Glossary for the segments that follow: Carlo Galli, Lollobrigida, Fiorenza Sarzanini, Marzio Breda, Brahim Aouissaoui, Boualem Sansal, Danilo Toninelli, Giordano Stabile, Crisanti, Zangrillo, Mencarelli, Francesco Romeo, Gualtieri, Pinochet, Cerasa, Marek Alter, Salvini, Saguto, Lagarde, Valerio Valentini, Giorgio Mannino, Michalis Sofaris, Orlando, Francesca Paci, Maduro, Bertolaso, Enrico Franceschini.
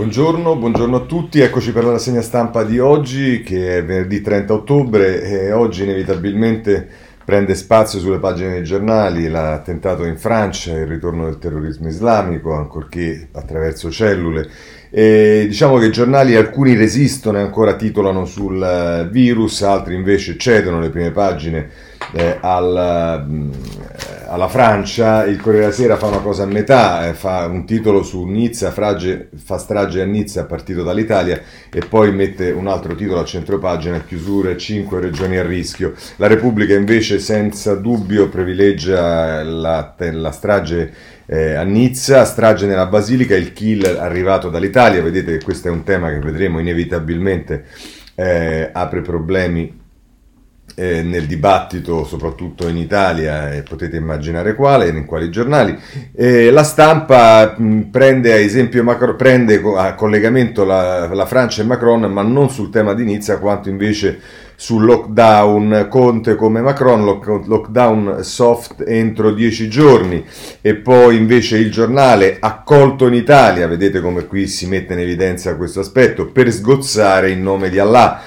Buongiorno a tutti, eccoci per la rassegna stampa di oggi che è venerdì 30 ottobre e oggi inevitabilmente prende spazio sulle pagine dei giornali l'attentato in Francia, il ritorno del terrorismo islamico, ancorché attraverso cellule. E diciamo che i giornali alcuni resistono e ancora titolano sul virus, altri invece cedono le prime pagine alla Francia. Il Corriere della Sera fa una cosa a metà, fa un titolo su Nizza, fa strage a Nizza partito dall'Italia e poi mette un altro titolo a centropagina, chiusure 5 regioni a rischio. La Repubblica invece senza dubbio privilegia la strage a Nizza, strage nella Basilica, il killer arrivato dall'Italia. Vedete che questo è un tema che vedremo inevitabilmente apre problemi nel dibattito, soprattutto in Italia, potete immaginare quale, in quali giornali. La Stampa prende a collegamento la Francia e Macron, ma non sul tema di Nizza, quanto invece sul lockdown. Conte come Macron, lockdown soft entro 10 giorni. E poi invece Il Giornale, accolto in Italia, vedete come qui si mette in evidenza questo aspetto, per sgozzare in nome di Allah.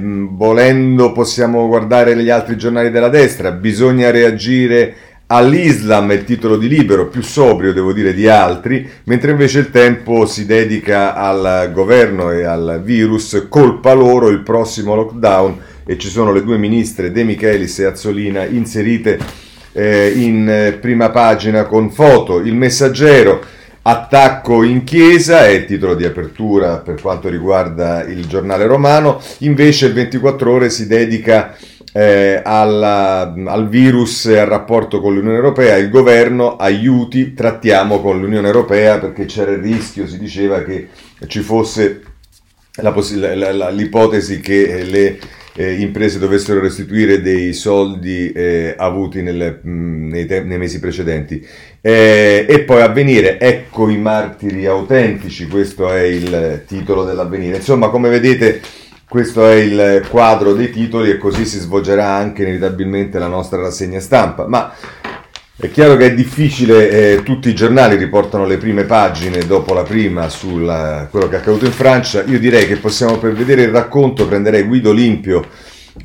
Volendo possiamo guardare gli altri giornali della destra, bisogna reagire all'Islam, il titolo di Libero, più sobrio devo dire di altri, mentre invece Il Tempo si dedica al governo e al virus, colpa loro il prossimo lockdown, e ci sono le due ministre De Michelis e Azzolina inserite in prima pagina con foto. Il Messaggero, attacco in chiesa, è il titolo di apertura per quanto riguarda il giornale romano. Invece Il 24 Ore si dedica al virus e al rapporto con l'Unione Europea. Il governo, aiuti, trattiamo con l'Unione Europea, perché c'era il rischio, si diceva, che ci fosse l'ipotesi che le imprese dovessero restituire dei soldi avuti nei mesi precedenti. E poi Avvenire, ecco i martiri autentici, questo è il titolo dell'Avvenire. Insomma, come vedete, questo è il quadro dei titoli e così si svolgerà anche inevitabilmente la nostra rassegna stampa. Ma è chiaro che è difficile, tutti i giornali riportano le prime pagine dopo la prima sulla quello che è accaduto in Francia. Io direi che possiamo, per vedere il racconto, prenderei Guido Limpio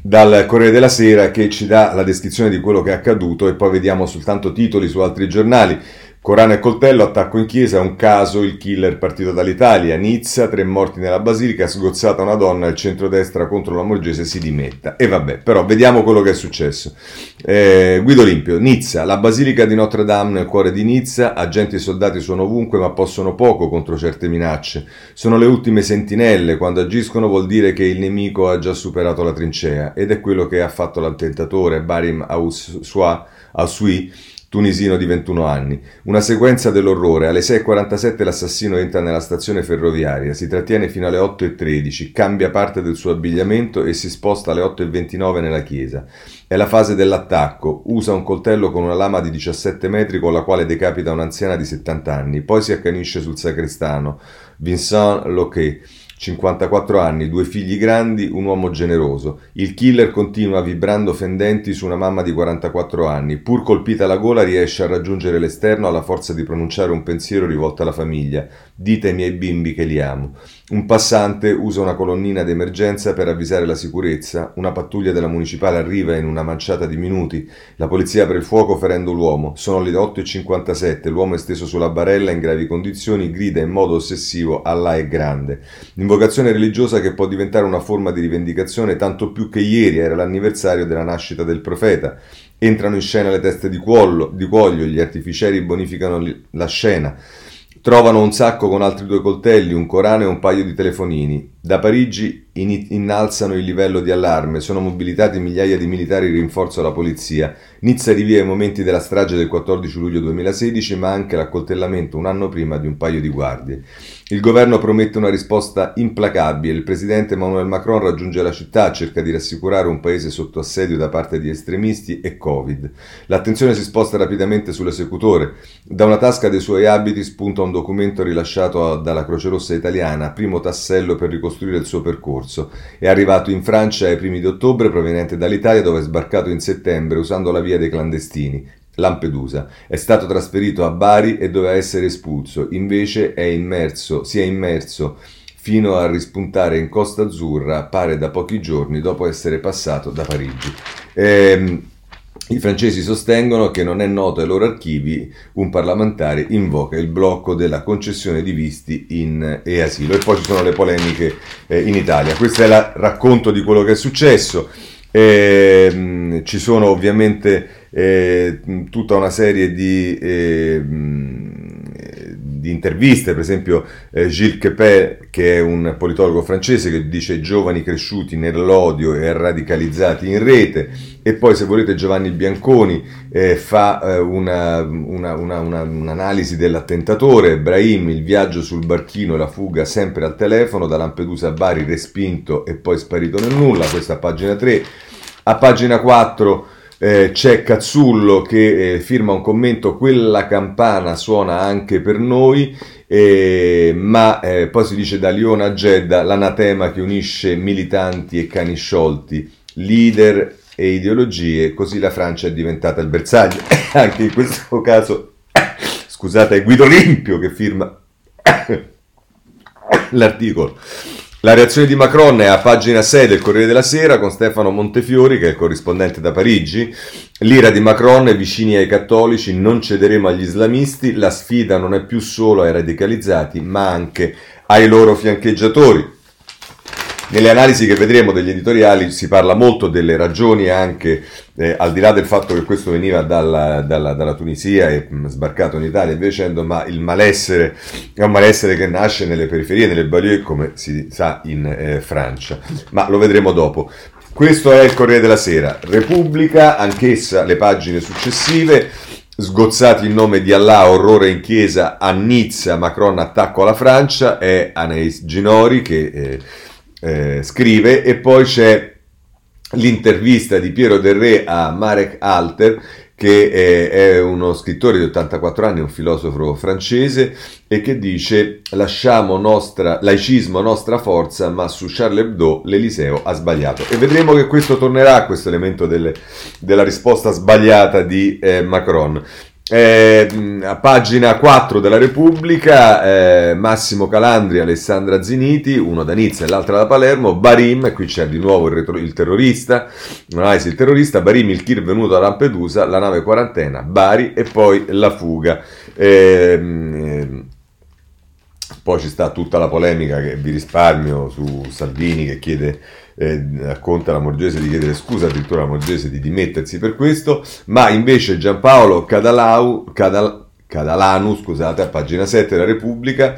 dal Corriere della Sera che ci dà la descrizione di quello che è accaduto e poi vediamo soltanto titoli su altri giornali. Corano e coltello, attacco in chiesa, un caso, il killer partito dall'Italia, Nizza, 3 morti nella Basilica, sgozzata una donna, il centrodestra contro la Morgese si dimetta. E vabbè, però vediamo quello che è successo. Guido Limpio, Nizza, la Basilica di Notre Dame nel cuore di Nizza, agenti e soldati sono ovunque ma possono poco contro certe minacce. Sono le ultime sentinelle, quando agiscono vuol dire che il nemico ha già superato la trincea, ed è quello che ha fatto l'attentatore Brahim Aouissaoui, tunisino di 21 anni. Una sequenza dell'orrore. Alle 6.47 l'assassino entra nella stazione ferroviaria, si trattiene fino alle 8.13, cambia parte del suo abbigliamento e si sposta alle 8.29 nella chiesa. È la fase dell'attacco. Usa un coltello con una lama di 17 metri con la quale decapita un'anziana di 70 anni. Poi si accanisce sul sagrestano Vincent Loquet, 54 anni, 2 figli grandi, un uomo generoso. Il killer continua vibrando fendenti su una mamma di 44 anni. Pur colpita alla gola riesce a raggiungere l'esterno alla forza di pronunciare un pensiero rivolto alla famiglia. Dite ai miei bimbi che li amo. Un passante usa una colonnina d'emergenza per avvisare la sicurezza. Una pattuglia della municipale arriva in una manciata di minuti. La polizia apre il fuoco ferendo l'uomo. Sono le 8.57. L'uomo è steso sulla barella in gravi condizioni, grida in modo ossessivo Allah è grande. Invocazione religiosa che può diventare una forma di rivendicazione, tanto più che ieri era l'anniversario della nascita del profeta. Entrano in scena le teste di cuoio, gli artificieri bonificano la scena. Trovano un sacco con altri 2 coltelli, un corano e un paio di telefonini. Da Parigi innalzano il livello di allarme, sono mobilitati migliaia di militari in rinforzo alla polizia. Nizza rivive i momenti della strage del 14 luglio 2016, ma anche l'accoltellamento un anno prima di un paio di guardie. Il governo promette una risposta implacabile. Il presidente Emmanuel Macron raggiunge la città, cerca di rassicurare un paese sotto assedio da parte di estremisti e Covid. L'attenzione si sposta rapidamente sull'esecutore. Da una tasca dei suoi abiti spunta un documento rilasciato dalla Croce Rossa italiana, primo tassello per ricostruire il suo percorso. È arrivato in Francia ai primi di ottobre, proveniente dall'Italia, dove è sbarcato in settembre usando la via dei clandestini. Lampedusa. È stato trasferito a Bari e doveva essere espulso, invece si è immerso fino a rispuntare in Costa Azzurra, pare da pochi giorni, dopo essere passato da Parigi. I francesi sostengono che non è noto ai loro archivi, un parlamentare invoca il blocco della concessione di visti e asilo. E poi ci sono le polemiche in Italia. Questo è il racconto di quello che è successo. Ci sono ovviamente tutta una serie di interviste, per esempio Gilles Kepel, che è un politologo francese, che dice giovani cresciuti nell'odio e radicalizzati in rete, e poi, se volete, Giovanni Bianconi fa un'analisi dell'attentatore. Brahim, il viaggio sul barchino e la fuga sempre al telefono, da Lampedusa a Bari, respinto e poi sparito nel nulla. Questa a pagina 3. A pagina 4 c'è Cazzullo che firma un commento: quella campana suona anche per noi, ma poi si dice da Lione a Jedda, l'anatema che unisce militanti e cani sciolti, leader e ideologie, così la Francia è diventata il bersaglio. Anche in questo caso, scusate, è Guido Limpio che firma l'articolo. La reazione di Macron è a pagina 6 del Corriere della Sera, con Stefano Montefiori, che è il corrispondente da Parigi. L'ira di Macron è vicini ai cattolici, non cederemo agli islamisti, la sfida non è più solo ai radicalizzati, ma anche ai loro fiancheggiatori. Nelle analisi che vedremo degli editoriali si parla molto delle ragioni, anche al di là del fatto che questo veniva dalla Tunisia e sbarcato in Italia e via dicendo, ma il malessere è un malessere che nasce nelle periferie, nelle banlieue, come si sa in Francia, ma lo vedremo dopo. Questo è il Corriere della Sera. Repubblica, anch'essa le pagine successive: sgozzati in nome di Allah, orrore in chiesa a Nizza, Macron attacco alla Francia, è Anaïs Ginori che scrive. E poi c'è l'intervista di Piero Del Re a Marek Alter, che è uno scrittore di 84 anni, un filosofo francese, e che dice: lasciamo laicismo nostra forza, ma su Charles Hebdo l'Eliseo ha sbagliato. E vedremo che questo tornerà, questo elemento della risposta sbagliata di Macron. A pagina 4 della Repubblica, Massimo Calandri e Alessandra Ziniti, uno da Nizza e l'altra da Palermo. Brahim, e qui c'è di nuovo il terrorista, un'analisi del terrorista. Brahim, il kir venuto a Lampedusa, la nave quarantena, Bari e poi la fuga. Poi ci sta tutta la polemica che vi risparmio su Salvini, che chiede racconta la Morgese di chiedere scusa, addirittura la Morgese di dimettersi per questo. Ma invece Giampaolo Cadalanu, scusate, a pagina 7 della Repubblica,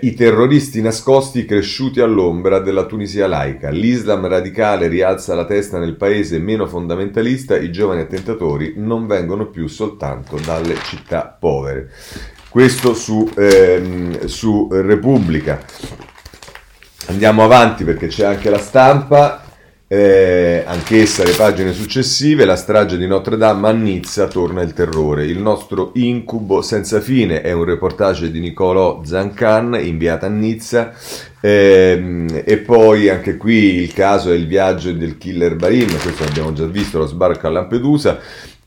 i terroristi nascosti cresciuti all'ombra della Tunisia laica, l'Islam radicale rialza la testa nel paese meno fondamentalista, i giovani attentatori non vengono più soltanto dalle città povere. Questo su Repubblica. Andiamo avanti perché c'è anche La Stampa, anch'essa le pagine successive. La strage di Notre Dame a Nizza, torna il terrore, il nostro incubo senza fine, è un reportage di Niccolò Zancan inviato a Nizza. E poi anche qui il caso è il viaggio del killer Brahim, questo l'abbiamo già visto, lo sbarco a Lampedusa.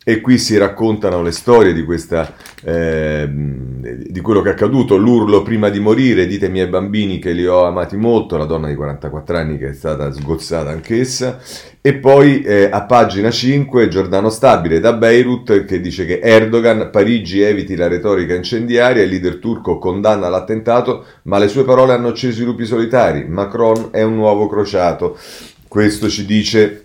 E qui si raccontano le storie di questa di quello che è accaduto. L'urlo prima di morire, ditemi ai bambini che li ho amati molto, la donna di 44 anni che è stata sgozzata anch'essa. E poi a pagina 5 Giordano Stabile da Beirut, che dice che Erdogan, Parigi eviti la retorica incendiaria, il leader turco condanna l'attentato, ma le sue parole hanno acceso i lupi solitari, Macron è un nuovo crociato. Questo ci dice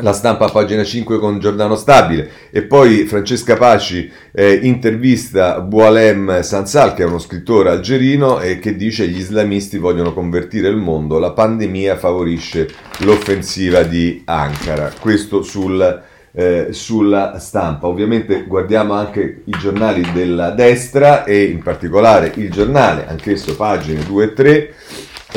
La Stampa a pagina 5 con Giordano Stabile. E poi Francesca Paci intervista Boualem Sansal, che è uno scrittore algerino, che dice: gli islamisti vogliono convertire il mondo, la pandemia favorisce l'offensiva di Ankara. Questo sulla Stampa. Ovviamente guardiamo anche i giornali della destra, e in particolare Il Giornale, anch'esso pagine 2 e 3.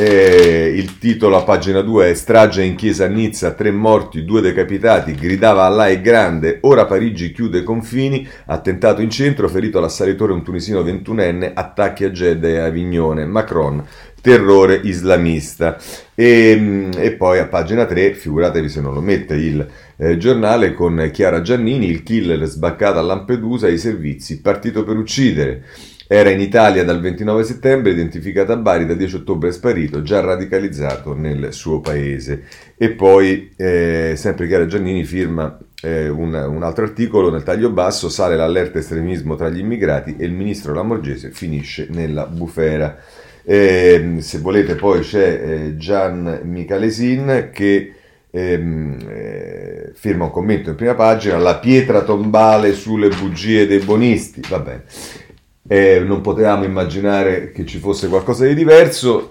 Il titolo a pagina 2 è strage in chiesa a Nizza, 3 morti, 2 decapitati, gridava Allah è grande, ora Parigi chiude confini, attentato in centro, ferito all'assalitore un tunisino 21enne, attacchi a Jeddah e Avignone, Macron, terrore islamista. E poi a pagina 3, figuratevi se non lo mette il giornale, con Chiara Giannini, il killer sbaccato a Lampedusa, i servizi, partito per uccidere. Era in Italia dal 29 settembre, identificata a Bari, dal 10 ottobre è sparito, già radicalizzato nel suo paese. E poi, sempre Chiara Giannini firma un altro articolo nel taglio basso, sale l'allerta estremismo tra gli immigrati e il ministro Lamorgese finisce nella bufera. Se volete poi c'è Gian Michalesin che firma un commento in prima pagina, la pietra tombale sulle bugie dei bonisti, va bene. Non potevamo immaginare che ci fosse qualcosa di diverso,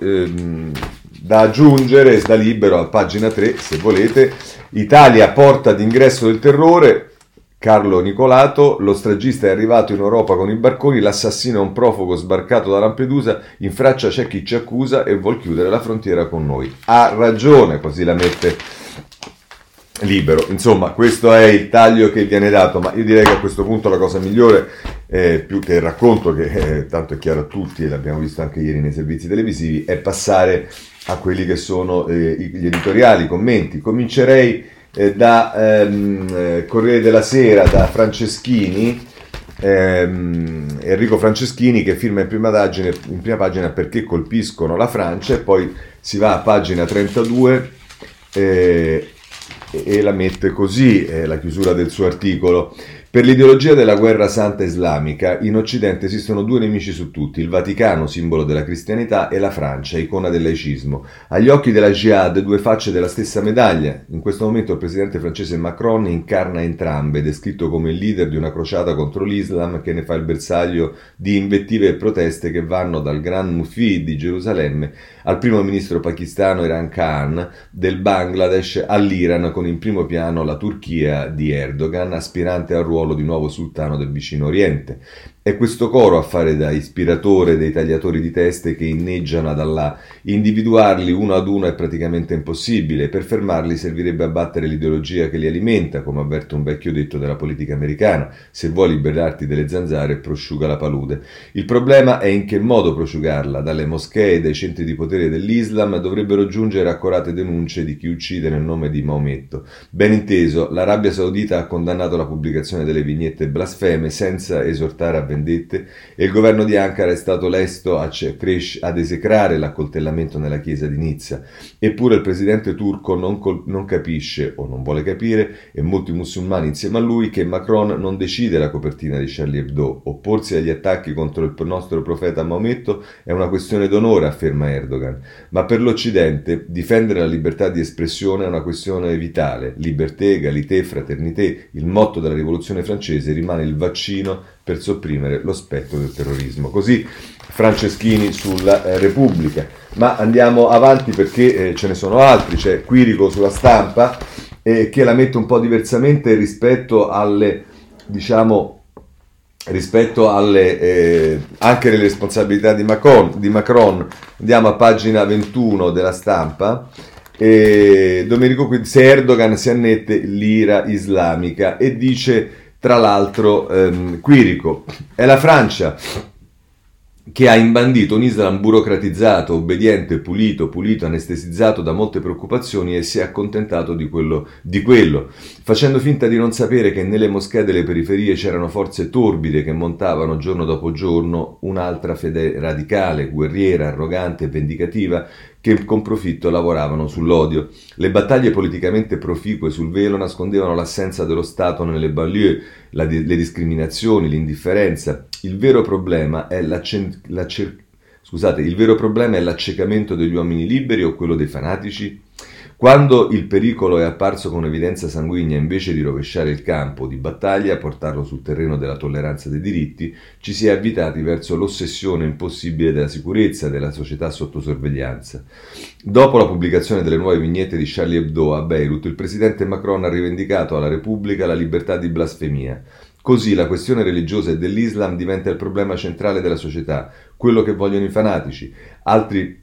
da aggiungere da Libero a pagina 3 se volete, Italia porta d'ingresso del terrore, Carlo Nicolato, lo stragista è arrivato in Europa con i barconi, l'assassino è un profugo sbarcato da Lampedusa, in Francia c'è chi ci accusa e vuol chiudere la frontiera con noi, ha ragione, così la mette Libero. Insomma, questo è il taglio che viene dato, ma io direi che a questo punto la cosa migliore, più che il racconto, che tanto è chiaro a tutti e l'abbiamo visto anche ieri nei servizi televisivi, è passare a quelli che sono gli editoriali, i commenti. Comincerei da Corriere della Sera, da Franceschini, Enrico Franceschini, che firma in prima pagina perché colpiscono la Francia, e poi si va a pagina 32 e la mette così, la chiusura del suo articolo. Per l'ideologia della guerra santa islamica, in Occidente esistono 2 nemici su tutti, il Vaticano, simbolo della cristianità, e la Francia, icona del laicismo. Agli occhi della jihad, 2 facce della stessa medaglia. In questo momento il presidente francese Macron incarna entrambe, descritto come il leader di una crociata contro l'Islam che ne fa il bersaglio di invettive e proteste che vanno dal Gran Mufti di Gerusalemme al primo ministro pakistano Imran Khan, del Bangladesh all'Iran, con in primo piano la Turchia di Erdogan, aspirante al ruolo di nuovo sultano del vicino Oriente. È questo coro a fare da ispiratore dei tagliatori di teste che inneggiano ad Allah. Individuarli uno ad uno è praticamente impossibile, per fermarli servirebbe abbattere l'ideologia che li alimenta, come avverte un vecchio detto della politica americana, se vuoi liberarti delle zanzare prosciuga la palude. Il problema è in che modo prosciugarla, dalle moschee e dai centri di potere dell'Islam dovrebbero giungere accorate denunce di chi uccide nel nome di Maometto. Ben inteso, l'Arabia Saudita ha condannato la pubblicazione delle vignette blasfeme senza esortare a vendette e il governo di Ankara è stato lesto ad esecrare l'accoltellamento nella chiesa di Nizza. Eppure il presidente turco non capisce o non vuole capire, e molti musulmani insieme a lui, che Macron non decide la copertina di Charlie Hebdo. Opporsi agli attacchi contro il nostro profeta Maometto è una questione d'onore, afferma Erdogan, ma per l'Occidente difendere la libertà di espressione è una questione vitale. Liberté, égalité, fraternité, il motto della rivoluzione francese, rimane il vaccino per sopprimere lo spettro del terrorismo. Così Franceschini sulla Repubblica. Ma andiamo avanti perché ce ne sono altri. C'è Quirico sulla Stampa che la mette un po' diversamente rispetto alle anche le responsabilità di Macron. Andiamo a pagina 21 della Stampa. Domenico Quirico, se Erdogan si annette l'ira islamica, e dice tra l'altro Quirico, è la Francia che ha imbandito un Islam burocratizzato, obbediente, pulito, anestetizzato da molte preoccupazioni e si è accontentato di quello, facendo finta di non sapere che nelle moschee delle periferie c'erano forze torbide che montavano giorno dopo giorno un'altra fede radicale, guerriera, arrogante e vendicativa, che con profitto lavoravano sull'odio. Le battaglie politicamente proficue sul velo nascondevano l'assenza dello Stato nelle banlieue, le discriminazioni, l'indifferenza. Il vero problema è l'accecamento degli uomini liberi o quello dei fanatici? Quando il pericolo è apparso con evidenza sanguigna, invece di rovesciare il campo di battaglia, portarlo sul terreno della tolleranza dei diritti, ci si è avvitati verso l'ossessione impossibile della sicurezza della società sotto sorveglianza. Dopo la pubblicazione delle nuove vignette di Charlie Hebdo a Beirut, il presidente Macron ha rivendicato alla Repubblica la libertà di blasfemia. Così la questione religiosa e dell'Islam diventa il problema centrale della società, quello che vogliono i fanatici. Altri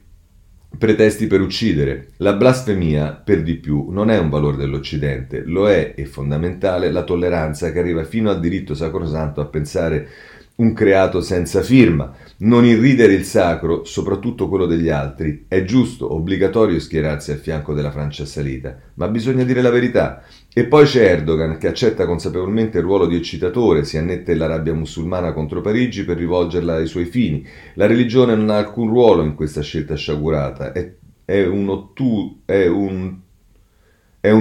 pretesti per uccidere. La blasfemia, per di più, non è un valore dell'Occidente, lo è, e fondamentale, la tolleranza che arriva fino al diritto sacrosanto a pensare un creato senza firma. Non irridere il sacro, soprattutto quello degli altri. È giusto, obbligatorio schierarsi al fianco della Francia assalita, ma bisogna dire la verità. E poi c'è Erdogan, che accetta consapevolmente il ruolo di eccitatore, si annette la rabbia musulmana contro Parigi per rivolgerla ai suoi fini. La religione non ha alcun ruolo in questa scelta sciagurata, è un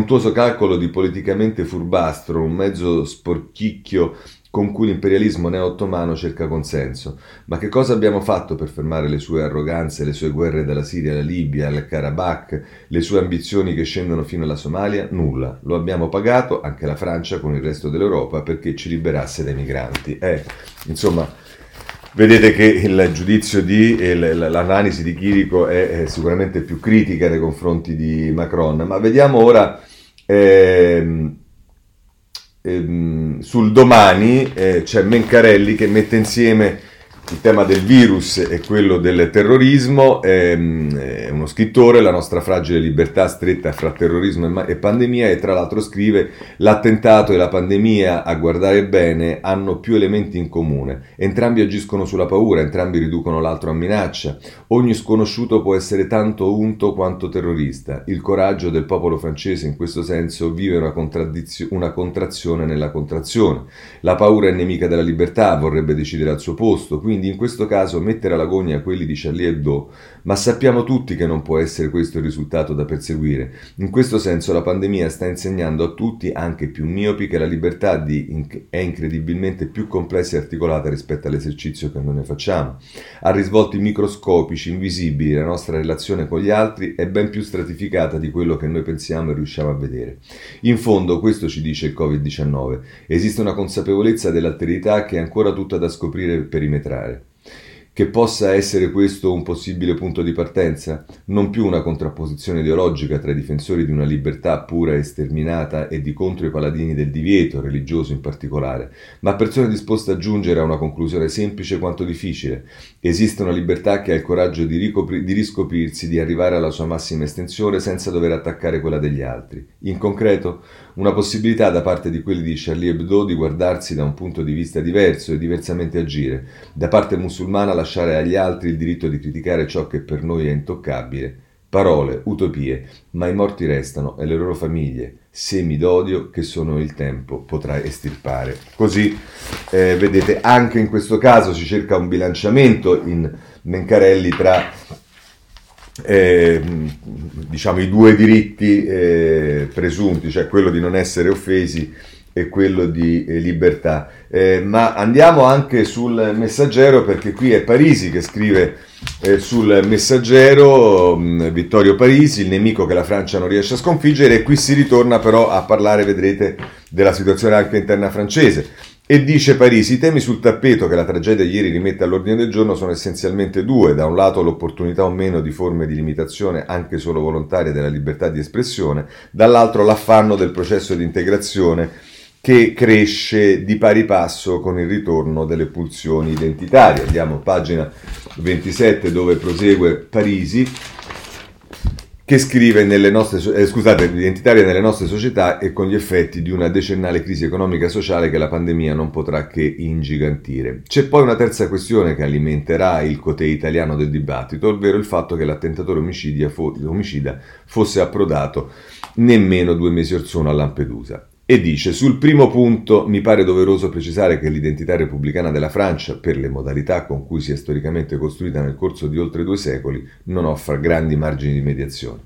tuoso calcolo di politicamente furbastro, un mezzo sporchicchio con cui l'imperialismo neo-ottomano cerca consenso. Ma che cosa abbiamo fatto per fermare le sue arroganze, le sue guerre dalla Siria alla Libia, al Karabakh, le sue ambizioni che scendono fino alla Somalia? Nulla. Lo abbiamo pagato, anche la Francia, con il resto dell'Europa, perché ci liberasse dai migranti. Insomma, vedete che il giudizio l'analisi di Chirico è sicuramente più critica nei confronti di Macron. Ma vediamo ora... sul domani c'è Mencarelli che mette insieme il tema del virus e quello del terrorismo. È uno scrittore, la nostra fragile libertà stretta fra terrorismo e pandemia, e tra l'altro scrive: l'attentato e la pandemia, a guardare bene, hanno più elementi in comune. Entrambi agiscono sulla paura, entrambi riducono l'altro a minaccia. Ogni sconosciuto può essere tanto unto quanto terrorista. Il coraggio del popolo francese in questo senso vive una contrazione nella contrazione. La paura è nemica della libertà, vorrebbe decidere al suo posto, quindi in questo caso mettere alla gogna quelli di Charlie Hebdo, ma sappiamo tutti che non può essere questo il risultato da perseguire. In questo senso la pandemia sta insegnando a tutti, anche più miopi, che la libertà è incredibilmente più complessa e articolata rispetto all'esercizio che noi ne facciamo. Ha risvolti microscopici, invisibili. La nostra relazione con gli altri è ben più stratificata di quello che noi pensiamo e riusciamo a vedere. In fondo questo ci dice il Covid-19. Esiste una consapevolezza dell'alterità che è ancora tutta da scoprire e perimetrare. Che possa essere questo un possibile punto di partenza? Non più una contrapposizione ideologica tra i difensori di una libertà pura e sterminata e di contro i paladini del divieto, religioso in particolare, ma persone disposte a giungere a una conclusione semplice quanto difficile. Esiste una libertà che ha il coraggio di riscoprirsi, di arrivare alla sua massima estensione senza dover attaccare quella degli altri. In concreto, una possibilità da parte di quelli di Charlie Hebdo di guardarsi da un punto di vista diverso e diversamente agire. Da parte musulmana lasciare agli altri il diritto di criticare ciò che per noi è intoccabile. Parole, utopie, ma i morti restano e le loro famiglie, semi d'odio che solo il tempo potrà estirpare. Così, vedete, anche in questo caso si cerca un bilanciamento in Mencarelli tra i due diritti presunti, cioè quello di non essere offesi e quello di libertà. Ma andiamo anche sul Messaggero, perché qui è Parisi che scrive sul Messaggero, Vittorio Parisi, il nemico che la Francia non riesce a sconfiggere, e qui si ritorna però a parlare, vedrete, della situazione anche interna francese. E dice Parisi: i temi sul tappeto che la tragedia ieri rimette all'ordine del giorno sono essenzialmente due. Da un lato l'opportunità o meno di forme di limitazione, anche solo volontaria, della libertà di espressione, dall'altro l'affanno del processo di integrazione che cresce di pari passo con il ritorno delle pulsioni identitarie. Andiamo a pagina 27, dove prosegue Parisi, che scrive: l'identità nelle nostre società e con gli effetti di una decennale crisi economica e sociale che la pandemia non potrà che ingigantire. C'è poi una terza questione che alimenterà il cotè italiano del dibattito, ovvero il fatto che l'attentatore omicida fosse approdato nemmeno 2 mesi or sono a Lampedusa. E dice: sul primo punto mi pare doveroso precisare che l'identità repubblicana della Francia, per le modalità con cui si è storicamente costruita nel corso di oltre 2 secoli, non offre grandi margini di mediazione.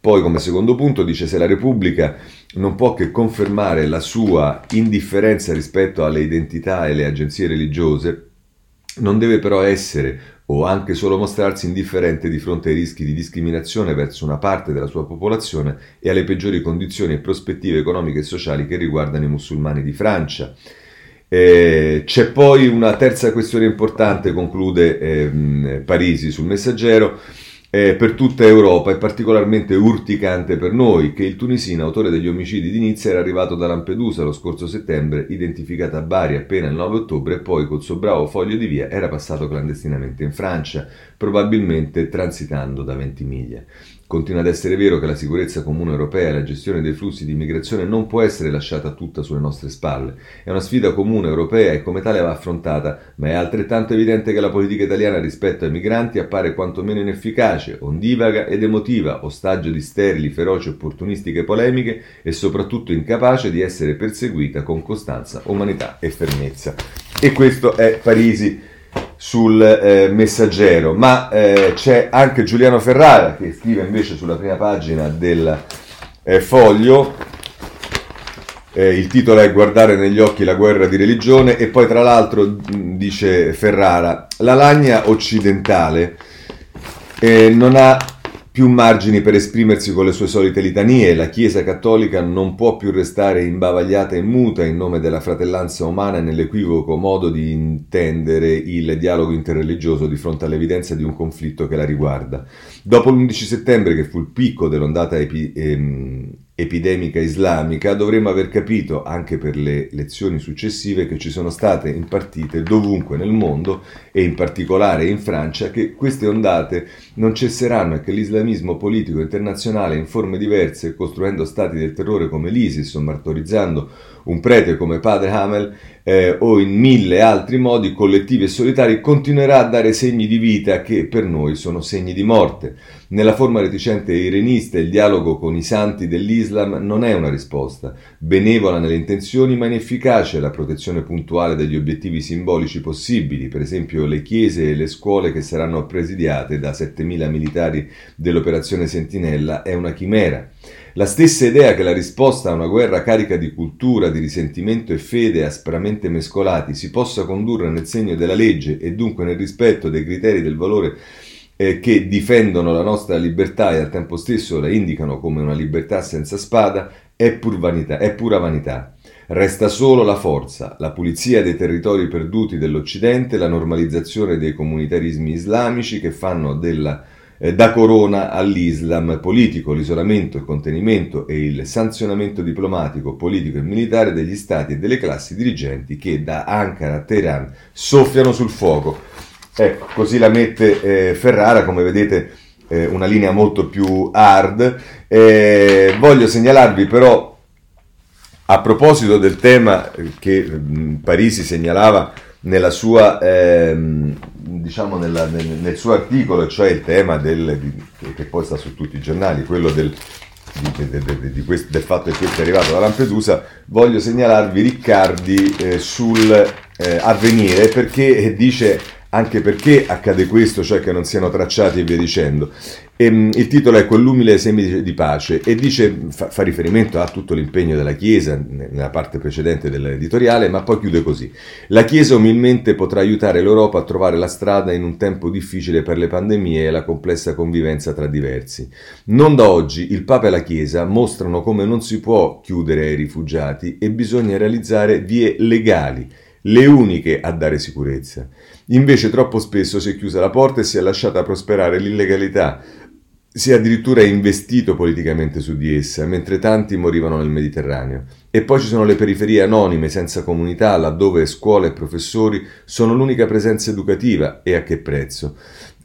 Poi, come secondo punto, dice: se la Repubblica non può che confermare la sua indifferenza rispetto alle identità e alle agenzie religiose, non deve però essere o anche solo mostrarsi indifferente di fronte ai rischi di discriminazione verso una parte della sua popolazione e alle peggiori condizioni e prospettive economiche e sociali che riguardano i musulmani di Francia. C'è poi una terza questione importante, conclude Parisi sul Messaggero, per tutta Europa è particolarmente urticante per noi che il tunisino, autore degli omicidi di Nizza, era arrivato da Lampedusa lo scorso settembre, identificato a Bari appena il 9 ottobre, e poi col suo bravo foglio di via era passato clandestinamente in Francia. probabilmente transitando da Ventimiglia. Continua ad essere vero che la sicurezza comune europea e la gestione dei flussi di immigrazione non può essere lasciata tutta sulle nostre spalle. È una sfida comune europea e come tale va affrontata, ma è altrettanto evidente che la politica italiana rispetto ai migranti appare quantomeno inefficace, ondivaga ed emotiva, ostaggio di sterili, feroci, opportunistiche polemiche e soprattutto incapace di essere perseguita con costanza, umanità e fermezza. E questo è Parisi sul Messaggero, ma c'è anche Giuliano Ferrara che scrive invece sulla prima pagina del Foglio, il titolo è "Guardare negli occhi la guerra di religione" e poi tra l'altro dice Ferrara: la lagna occidentale non ha più margini per esprimersi con le sue solite litanie, la Chiesa Cattolica non può più restare imbavagliata e muta in nome della fratellanza umana e nell'equivoco modo di intendere il dialogo interreligioso di fronte all'evidenza di un conflitto che la riguarda. Dopo l'11 settembre, che fu il picco dell'ondata epidemica islamica, dovremmo aver capito, anche per le lezioni successive che ci sono state impartite dovunque nel mondo e in particolare in Francia, che queste ondate non cesseranno e che l'islamismo politico internazionale in forme diverse, costruendo stati del terrore come l'ISIS o martorizzando un prete come padre Hamel o in mille altri modi collettivi e solitari, continuerà a dare segni di vita che per noi sono segni di morte. Nella forma reticente e irenista, il dialogo con i santi dell'Islam non è una risposta, benevola nelle intenzioni ma inefficace la protezione puntuale degli obiettivi simbolici possibili, per esempio le chiese e le scuole che saranno presidiate da 7.000 militari dell'operazione Sentinella è una chimera. La stessa idea che la risposta a una guerra carica di cultura, di risentimento e fede aspramente mescolati si possa condurre nel segno della legge e dunque nel rispetto dei criteri del valore che difendono la nostra libertà e al tempo stesso la indicano come una libertà senza spada, è pura vanità. Resta solo la forza, la pulizia dei territori perduti dell'Occidente, la normalizzazione dei comunitarismi islamici che fanno da corona all'Islam politico, l'isolamento, il contenimento e il sanzionamento diplomatico, politico e militare degli stati e delle classi dirigenti che da Ankara a Teheran soffiano sul fuoco. Ecco, così la mette Ferrara, come vedete una linea molto più hard. Voglio segnalarvi però, a proposito del tema che Parisi segnalava nella sua diciamo nel suo articolo, cioè il tema che poi sta su tutti i giornali, quello del fatto che questo è arrivato da Lampedusa, voglio segnalarvi Riccardi sul Avvenire, perché dice anche perché accade questo, cioè che non siano tracciati e via dicendo. Il titolo è "Quell'umile seme di pace" e dice, fa riferimento a tutto l'impegno della Chiesa nella parte precedente dell'editoriale, ma poi chiude così: la Chiesa umilmente potrà aiutare l'Europa a trovare la strada in un tempo difficile per le pandemie e la complessa convivenza tra diversi. Non da oggi il Papa e la Chiesa mostrano come non si può chiudere ai rifugiati e bisogna realizzare vie legali, le uniche a dare sicurezza. Invece troppo spesso si è chiusa la porta e si è lasciata prosperare l'illegalità, si è addirittura investito politicamente su di essa, mentre tanti morivano nel Mediterraneo. E poi ci sono le periferie anonime, senza comunità, laddove scuole e professori sono l'unica presenza educativa, e a che prezzo?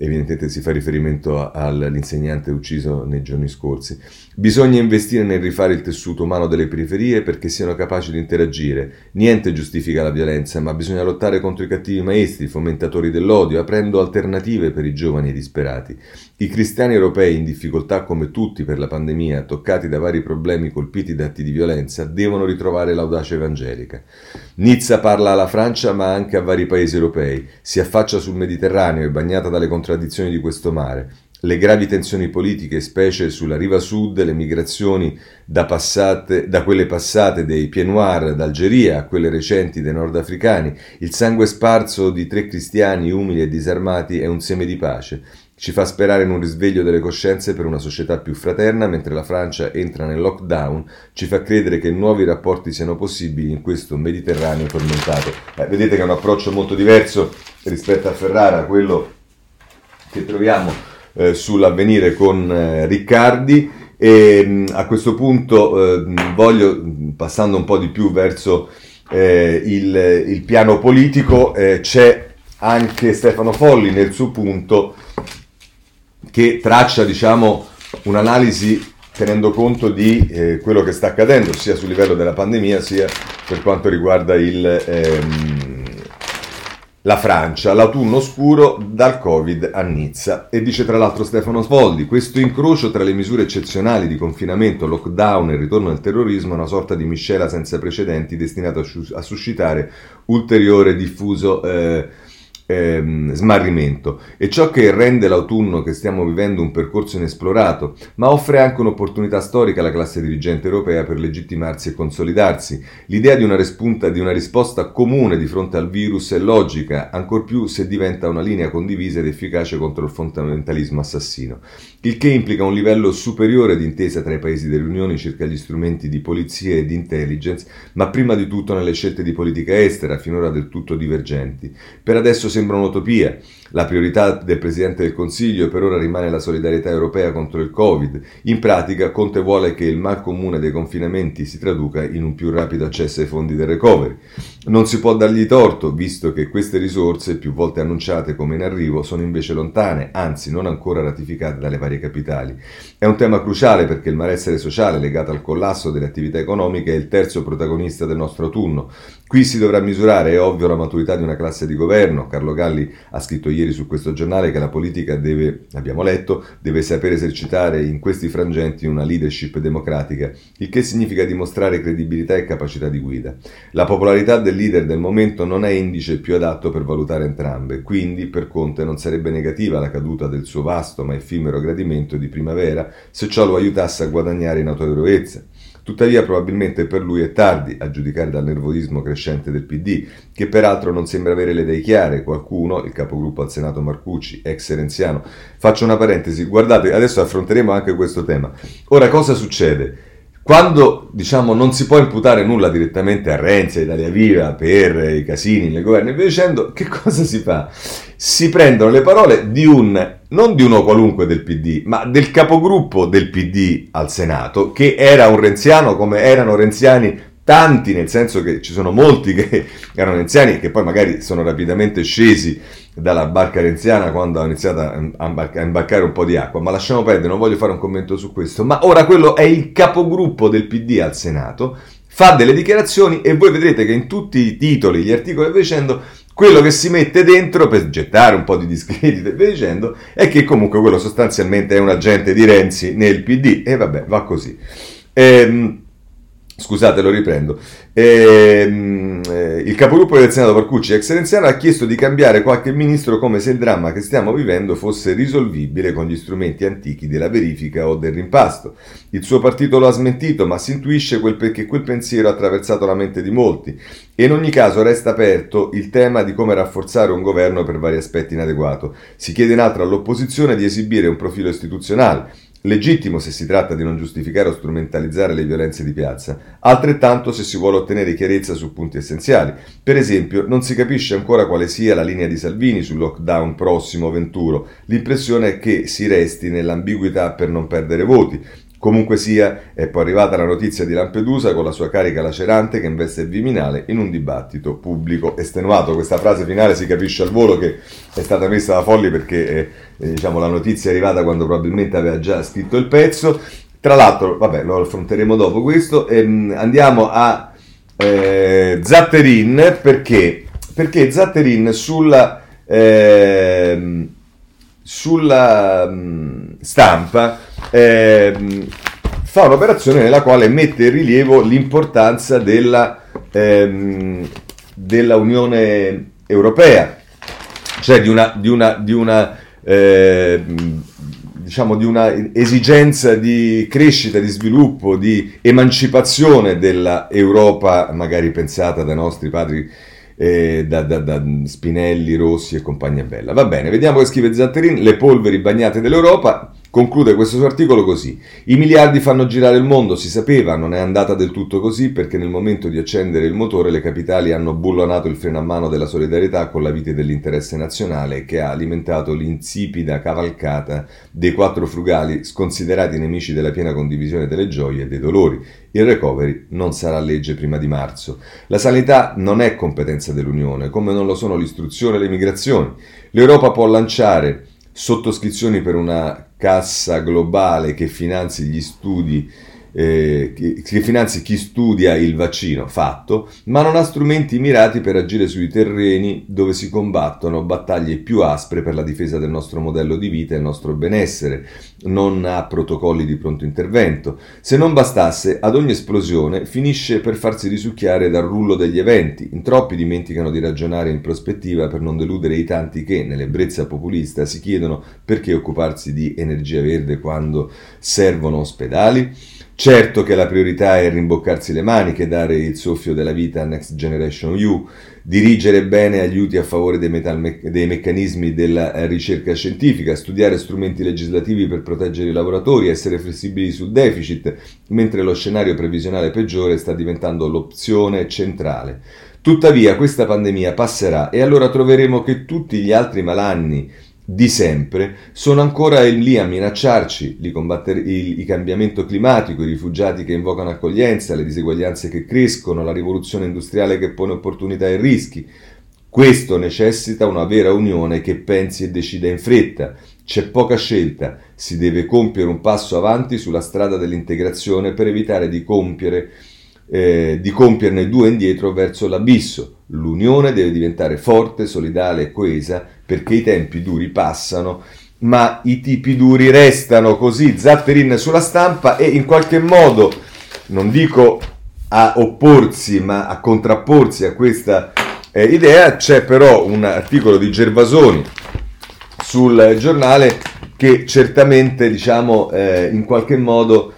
Evidentemente si fa riferimento all'insegnante ucciso nei giorni scorsi. Bisogna investire nel rifare il tessuto umano delle periferie perché siano capaci di interagire. Niente giustifica la violenza, ma bisogna lottare contro i cattivi maestri, fomentatori dell'odio, aprendo alternative per i giovani e disperati. I cristiani europei in difficoltà come tutti per la pandemia, toccati da vari problemi, colpiti da atti di violenza, devono ritrovare l'audacia evangelica. Nizza parla alla Francia ma anche a vari paesi europei, si affaccia sul Mediterraneo e bagnata dalle contraddizioni di questo mare, le gravi tensioni politiche, specie sulla riva sud, le migrazioni da quelle passate dei Pieds Noirs d'Algeria a quelle recenti dei nordafricani, il sangue sparso di 3 cristiani umili e disarmati è un seme di pace. Ci fa sperare in un risveglio delle coscienze per una società più fraterna, mentre la Francia entra nel lockdown, ci fa credere che nuovi rapporti siano possibili in questo Mediterraneo tormentato. Vedete che è un approccio molto diverso rispetto a Ferrara, quello che troviamo sull'Avvenire con Riccardi. E a questo punto voglio, passando un po' di più verso il piano politico, c'è anche Stefano Folli nel suo punto, che traccia, diciamo, un'analisi tenendo conto di quello che sta accadendo sia sul livello della pandemia sia per quanto riguarda la Francia, l'autunno oscuro dal Covid a Nizza. E dice tra l'altro Stefano Folli: questo incrocio tra le misure eccezionali di confinamento, lockdown e ritorno al terrorismo è una sorta di miscela senza precedenti destinata a suscitare ulteriore diffuso smarrimento. E ciò che rende l'autunno che stiamo vivendo un percorso inesplorato, ma offre anche un'opportunità storica alla classe dirigente europea per legittimarsi e consolidarsi. L'idea di una risposta comune di fronte al virus è logica, ancor più se diventa una linea condivisa ed efficace contro il fondamentalismo assassino, il che implica un livello superiore di intesa tra i paesi dell'Unione circa gli strumenti di polizia e di intelligence, ma prima di tutto nelle scelte di politica estera, finora del tutto divergenti. Per adesso sembra un'utopia. La priorità del Presidente del Consiglio per ora rimane la solidarietà europea contro il Covid. In pratica, Conte vuole che il mal comune dei confinamenti si traduca in un più rapido accesso ai fondi del recovery. Non si può dargli torto, visto che queste risorse, più volte annunciate come in arrivo, sono invece lontane, anzi non ancora ratificate dalle varie capitali. È un tema cruciale perché il malessere sociale legato al collasso delle attività economiche è il terzo protagonista del nostro autunno. Qui si dovrà misurare, è ovvio, la maturità di una classe di governo. Carlo Galli ha scritto ieri su questo giornale che la politica deve, abbiamo letto, deve sapere esercitare in questi frangenti una leadership democratica, il che significa dimostrare credibilità e capacità di guida. La popolarità del leader del momento non è indice più adatto per valutare entrambe, quindi per Conte non sarebbe negativa la caduta del suo vasto ma effimero gradimento di primavera se ciò lo aiutasse a guadagnare in autorevolezza. Tuttavia probabilmente per lui è tardi, a giudicare dal nervosismo crescente del PD, che peraltro non sembra avere le idee chiare. Qualcuno, il capogruppo al Senato Marcucci, ex renziano, faccio una parentesi, guardate, adesso affronteremo anche questo tema. Ora, cosa succede? Quando, diciamo, non si può imputare nulla direttamente a Renzi, a Italia Viva, per i casini nel governo e via dicendo, che cosa si fa? Si prendono le parole di non di uno qualunque del PD, ma del capogruppo del PD al Senato, che era un renziano come erano renziani tanti, nel senso che ci sono molti che erano renziani e che poi magari sono rapidamente scesi dalla barca renziana quando ha iniziato a imbarcare un po' di acqua, ma lasciamo perdere, non voglio fare un commento su questo. Ma ora quello è il capogruppo del PD al Senato, fa delle dichiarazioni e voi vedrete che in tutti i titoli, gli articoli e via dicendo, quello che si mette dentro per gettare un po' di discredito e via dicendo è che comunque quello sostanzialmente è un agente di Renzi nel PD. E vabbè, va così. Scusate, lo riprendo. Il capogruppo del Senato Marcucci, ex renziano, ha chiesto di cambiare qualche ministro come se il dramma che stiamo vivendo fosse risolvibile con gli strumenti antichi della verifica o del rimpasto. Il suo partito lo ha smentito, ma si intuisce che quel pensiero ha attraversato la mente di molti. E in ogni caso resta aperto il tema di come rafforzare un governo per vari aspetti inadeguato. Si chiede inoltre all'opposizione di esibire un profilo istituzionale, legittimo se si tratta di non giustificare o strumentalizzare le violenze di piazza, altrettanto se si vuole ottenere chiarezza su punti essenziali. Per esempio, non si capisce ancora quale sia la linea di Salvini sul lockdown prossimo venturo. L'impressione è che si resti nell'ambiguità per non perdere voti. Comunque sia, è poi arrivata la notizia di Lampedusa con la sua carica lacerante che investe il Viminale in un dibattito pubblico estenuato. Questa frase finale si capisce al volo che è stata messa da Folli perché la notizia è arrivata quando probabilmente aveva già scritto il pezzo. Tra l'altro, vabbè, lo affronteremo dopo questo. Andiamo a Zatterin perché Zatterin sulla stampa fa un'operazione nella quale mette in rilievo l'importanza della Unione Europea, cioè di una esigenza di crescita, di sviluppo, di emancipazione dell'Europa, magari pensata dai nostri padri, da Spinelli, Rossi e compagnia bella. Va bene, vediamo che scrive Zatterin: le polveri bagnate dell'Europa. Conclude questo suo articolo così: i miliardi fanno girare il mondo, si sapeva, non è andata del tutto così perché nel momento di accendere il motore le capitali hanno bullonato il freno a mano della solidarietà con la vite dell'interesse nazionale che ha alimentato l'insipida cavalcata dei quattro frugali sconsiderati nemici della piena condivisione delle gioie e dei dolori. Il recovery non sarà legge prima di marzo. La sanità non è competenza dell'Unione, come non lo sono l'istruzione e le migrazioni. L'Europa può lanciare sottoscrizioni per una cassa globale che finanzi gli studi, che finanzi chi studia il vaccino, fatto, ma non ha strumenti mirati per agire sui terreni dove si combattono battaglie più aspre per la difesa del nostro modello di vita e il nostro benessere, non ha protocolli di pronto intervento. Se non bastasse, ad ogni esplosione finisce per farsi risucchiare dal rullo degli eventi. In troppi dimenticano di ragionare in prospettiva per non deludere i tanti che, nell'ebbrezza populista, si chiedono perché occuparsi di energia verde quando servono ospedali. Certo che la priorità è rimboccarsi le maniche, dare il soffio della vita a Next Generation EU, dirigere bene aiuti a favore dei meccanismi della ricerca scientifica, studiare strumenti legislativi per proteggere i lavoratori, essere flessibili sul deficit, mentre lo scenario previsionale peggiore sta diventando l'opzione centrale. Tuttavia questa pandemia passerà e allora troveremo che tutti gli altri malanni di sempre sono ancora lì a minacciarci, di combattere il cambiamento climatico, i rifugiati che invocano accoglienza, le diseguaglianze che crescono, la rivoluzione industriale che pone opportunità e rischi. Questo necessita una vera unione che pensi e decida in fretta. C'è poca scelta, si deve compiere un passo avanti sulla strada dell'integrazione per evitare di compierne due indietro verso l'abisso. L'unione deve diventare forte, solidale e coesa perché i tempi duri passano ma i tipi duri restano. Così Zatterin sulla Stampa, e in qualche modo non dico a opporsi ma a contrapporsi a questa idea c'è però un articolo di Gervasoni sul Giornale che certamente in qualche modo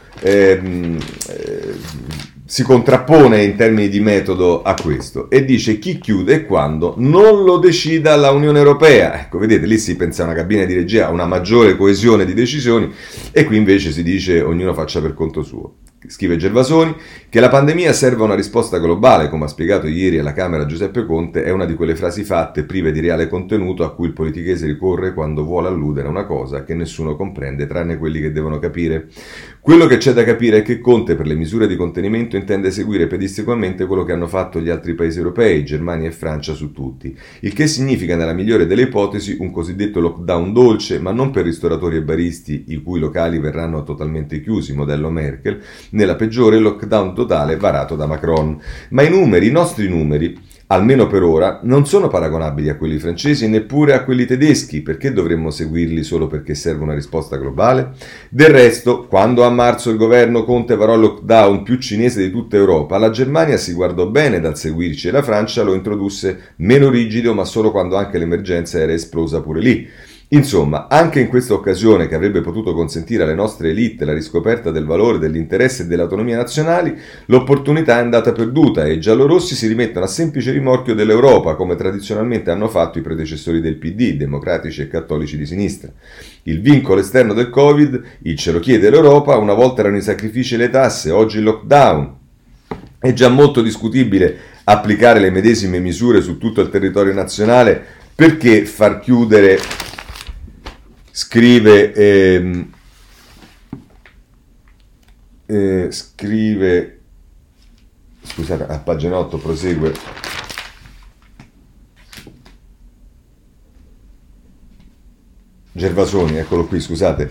si contrappone in termini di metodo a questo e dice: chi chiude e quando non lo decida la Unione Europea. Ecco, vedete, lì si pensa a una cabina di regia, a una maggiore coesione di decisioni, e qui invece si dice ognuno faccia per conto suo. Scrive Gervasoni che la pandemia serve a una risposta globale, come ha spiegato ieri alla Camera Giuseppe Conte, è una di quelle frasi fatte prive di reale contenuto a cui il politichese ricorre quando vuole alludere a una cosa che nessuno comprende tranne quelli che devono capire. Quello che c'è da capire è che Conte per le misure di contenimento intende seguire pedissequamente quello che hanno fatto gli altri paesi europei, Germania e Francia su tutti, il che significa nella migliore delle ipotesi un cosiddetto lockdown dolce, ma non per ristoratori e baristi i cui locali verranno totalmente chiusi, modello Merkel, nella peggiore lockdown totale varato da Macron. Ma i nostri numeri, almeno per ora, non sono paragonabili a quelli francesi e neppure a quelli tedeschi, perché dovremmo seguirli solo perché serve una risposta globale? Del resto, quando a marzo il governo Conte varò il lockdown più cinese di tutta Europa, la Germania si guardò bene dal seguirci e la Francia lo introdusse meno rigido, ma solo quando anche l'emergenza era esplosa pure lì. Insomma, anche in questa occasione che avrebbe potuto consentire alle nostre elite la riscoperta del valore, dell'interesse e dell'autonomia nazionali, l'opportunità è andata perduta e i giallorossi si rimettono a semplice rimorchio dell'Europa, come tradizionalmente hanno fatto i predecessori del PD, democratici e cattolici di sinistra. Il vincolo esterno del Covid, il ce lo chiede l'Europa, una volta erano i sacrifici e le tasse, oggi il lockdown. È già molto discutibile applicare le medesime misure su tutto il territorio nazionale, perché far chiudere... Scrive, scusate, a pagina 8 prosegue Gervasoni, eccolo qui, scusate,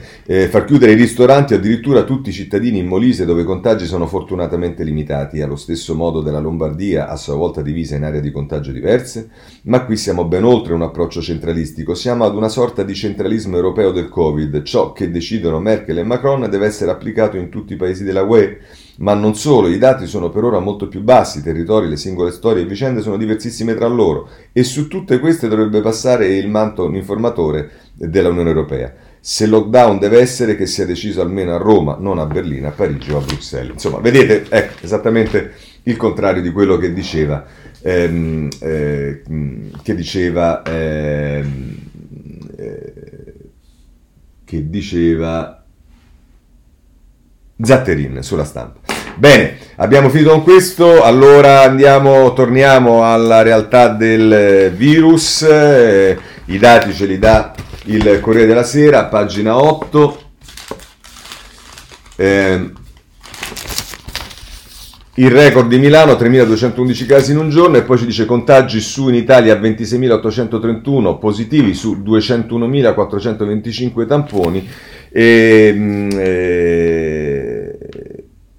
far chiudere i ristoranti addirittura tutti i cittadini in Molise, dove i contagi sono fortunatamente limitati, allo stesso modo della Lombardia, a sua volta divisa in aree di contagio diverse, ma qui siamo ben oltre un approccio centralistico, siamo ad una sorta di centralismo europeo del Covid, ciò che decidono Merkel e Macron deve essere applicato in tutti i paesi della UE, ma non solo, i dati sono per ora molto più bassi, i territori, le singole storie e vicende sono diversissime tra loro e su tutte queste dovrebbe passare il manto uniformatore della Unione Europea. Se lockdown deve essere, che sia deciso almeno a Roma, non a Berlino, a Parigi o a Bruxelles. Insomma, vedete, ecco, esattamente il contrario di quello che diceva che diceva Zatterin sulla stampa. Bene, abbiamo finito con questo, allora torniamo alla realtà del virus, i dati ce li dà il Corriere della Sera, pagina 8, il record di Milano, 3.211 casi in un giorno, e poi ci dice contagi su in Italia 26.831 positivi su 201.425 tamponi e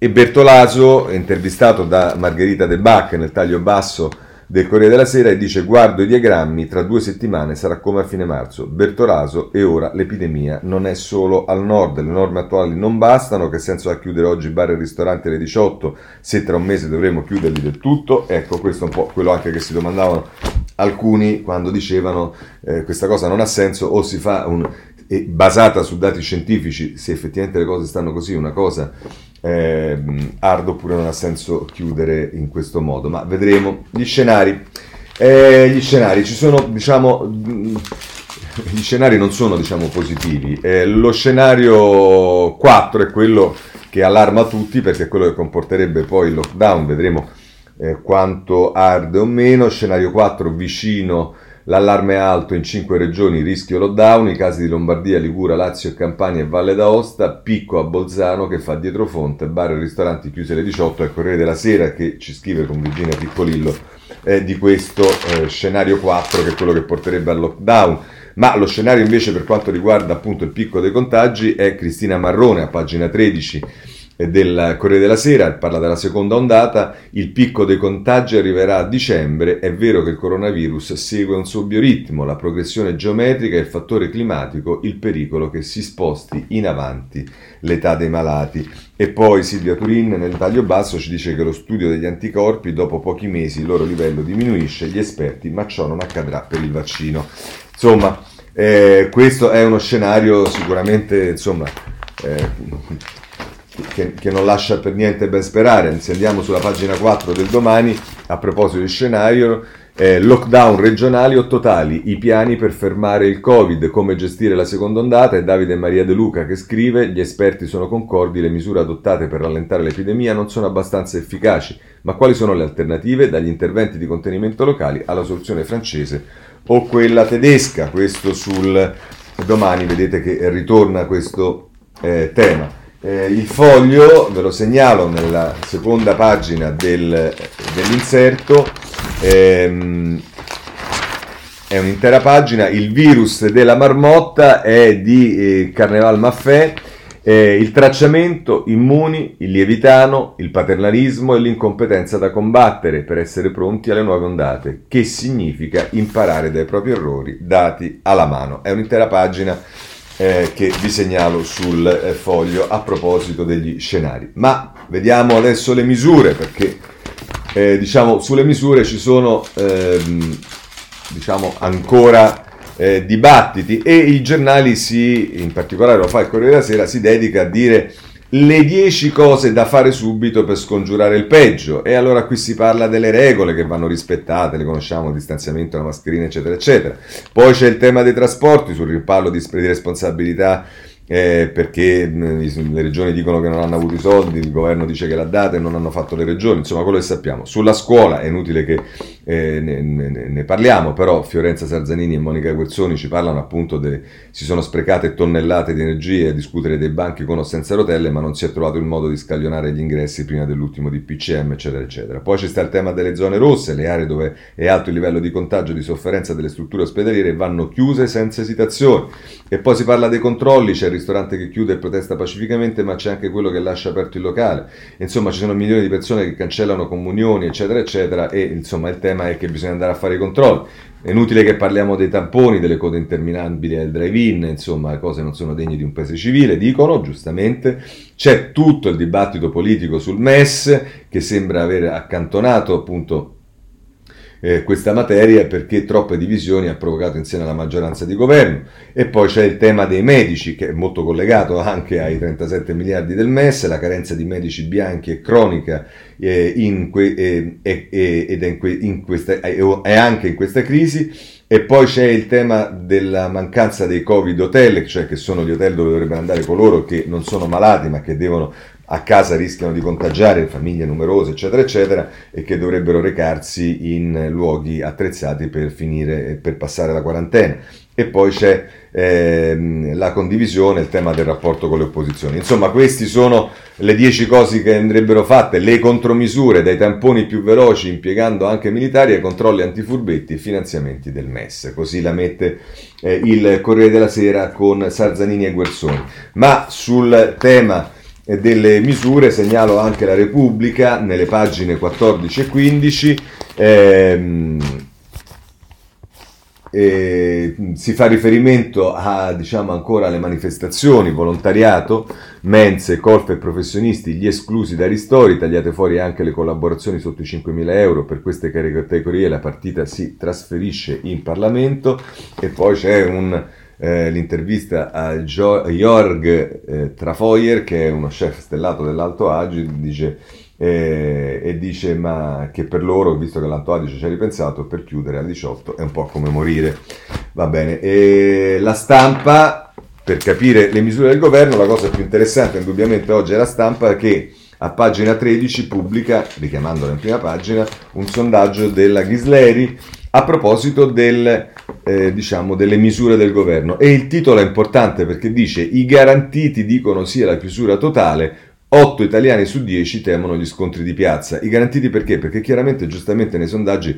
Bertolaso, intervistato da Margherita De Bach nel taglio basso del Corriere della Sera, e dice guardo i diagrammi, tra 2 settimane sarà come a fine marzo, Bertolaso e ora l'epidemia non è solo al nord, le norme attuali non bastano, che senso ha chiudere oggi bar e ristoranti alle 18 se tra un mese dovremo chiuderli del tutto? Ecco, questo è un po' quello anche che si domandavano alcuni quando dicevano questa cosa non ha senso, o si fa e basata su dati scientifici, se effettivamente le cose stanno così, una cosa ardo, oppure non ha senso chiudere in questo modo, ma vedremo gli scenari. Ci sono, diciamo, gli scenari non sono, diciamo, positivi. Lo scenario 4 è quello che allarma tutti, perché è quello che comporterebbe poi il lockdown, vedremo quanto arde o meno. Scenario 4 vicino, l'allarme è alto in 5 regioni, rischio lockdown, i casi di Lombardia, Liguria, Lazio, Campania e Valle d'Aosta, picco a Bolzano che fa dietrofront, bar e ristoranti chiusi alle 18, al Corriere della Sera che ci scrive con Virginia Piccolillo di questo scenario 4 che è quello che porterebbe al lockdown. Ma lo scenario invece per quanto riguarda appunto il picco dei contagi è Cristina Marrone a pagina 13 del Corriere della Sera, parla della seconda ondata, il picco dei contagi arriverà a dicembre, è vero che il coronavirus segue un suo bioritmo, la progressione geometrica e il fattore climatico, il pericolo che si sposti in avanti l'età dei malati. E poi Silvia Turin nel taglio basso ci dice che lo studio degli anticorpi, dopo pochi mesi il loro livello diminuisce, gli esperti, ma ciò non accadrà per il vaccino. Insomma, questo è uno scenario sicuramente, insomma, che non lascia per niente ben sperare. Se andiamo sulla pagina 4 del Domani, a proposito di scenario, lockdown regionali o totali, i piani per fermare il Covid, come gestire la seconda ondata, è Davide Maria De Luca che scrive, gli esperti sono concordi, le misure adottate per rallentare l'epidemia non sono abbastanza efficaci, ma quali sono le alternative, dagli interventi di contenimento locali alla soluzione francese o quella tedesca? Questo sul Domani, vedete che ritorna questo tema. Il Foglio, ve lo segnalo, nella seconda pagina dell'inserto, è un'intera pagina, il virus della marmotta è di Carneval Maffè, il tracciamento, Immuni, il lievitano, il paternalismo e l'incompetenza da combattere per essere pronti alle nuove ondate, che significa imparare dai propri errori dati alla mano. È un'intera pagina che vi segnalo sul Foglio a proposito degli scenari. Ma vediamo adesso le misure, perché diciamo sulle misure ci sono diciamo ancora dibattiti, e i giornali in particolare lo fa il Corriere della Sera, si dedica a dire le 10 cose da fare subito per scongiurare il peggio. E allora qui si parla delle regole che vanno rispettate, le conosciamo, il distanziamento, la mascherina, eccetera, eccetera. Poi c'è il tema dei trasporti, sul rimpallo di responsabilità, perché le regioni dicono che non hanno avuto i soldi, il governo dice che l'ha data e non hanno fatto le regioni, insomma quello che sappiamo. Sulla scuola è inutile che ne parliamo, però Fiorenza Sarzanini e Monica Guerzoni ci parlano appunto si sono sprecate tonnellate di energie a discutere dei banchi con o senza rotelle, ma non si è trovato il modo di scaglionare gli ingressi prima dell'ultimo DPCM, eccetera eccetera. Poi ci sta il tema delle zone rosse, le aree dove è alto il livello di contagio e di sofferenza delle strutture ospedaliere vanno chiuse senza esitazioni. E poi si parla dei controlli, c'è il ristorante che chiude e protesta pacificamente, ma c'è anche quello che lascia aperto il locale. Insomma, ci sono milioni di persone che cancellano comunioni, eccetera, eccetera, e insomma il tema è che bisogna andare a fare i controlli. È inutile che parliamo dei tamponi, delle code interminabili al drive-in, insomma, cose non sono degne di un paese civile, dicono, giustamente. C'è tutto il dibattito politico sul MES, che sembra aver accantonato appunto questa materia perché troppe divisioni ha provocato in seno alla maggioranza di governo. E poi c'è il tema dei medici, che è molto collegato anche ai 37 miliardi del MES, la carenza di medici bianchi è cronica ed è anche in questa crisi. E poi c'è il tema della mancanza dei Covid hotel, cioè che sono gli hotel dove dovrebbero andare coloro che non sono malati ma che devono a casa rischiano di contagiare famiglie numerose eccetera eccetera e che dovrebbero recarsi in luoghi attrezzati per finire per passare la quarantena. E poi c'è la condivisione, il tema del rapporto con le opposizioni. Insomma, queste sono le 10 cose che andrebbero fatte, le contromisure dai tamponi più veloci impiegando anche militari ai controlli antifurbetti e finanziamenti del MES. Così la mette il Corriere della Sera con Sarzanini e Guerzoni. Ma sul tema delle misure segnalo anche la Repubblica nelle pagine 14 e 15. Si fa riferimento a ancora alle manifestazioni, volontariato, mense, colf e professionisti, gli esclusi da ristori, tagliate fuori anche le collaborazioni sotto i 5.000 euro. Per queste categorie la partita si trasferisce in Parlamento. E poi c'è l'intervista a Jörg Trafoyer, che è uno chef stellato dell'Alto Adige, dice ma che per loro, visto che l'Alto Adige ci ha ripensato, per chiudere a 18 è un po' come morire. Va bene, e La Stampa, per capire le misure del governo, la cosa più interessante indubbiamente oggi è La Stampa, che a pagina 13 pubblica, richiamandola in prima pagina, un sondaggio della Ghisleri a proposito delle misure del governo. E il titolo è importante perché dice: i garantiti dicono sì alla chiusura totale, 8 italiani su 10 temono gli scontri di piazza. I garantiti perché? Perché chiaramente, giustamente, nei sondaggi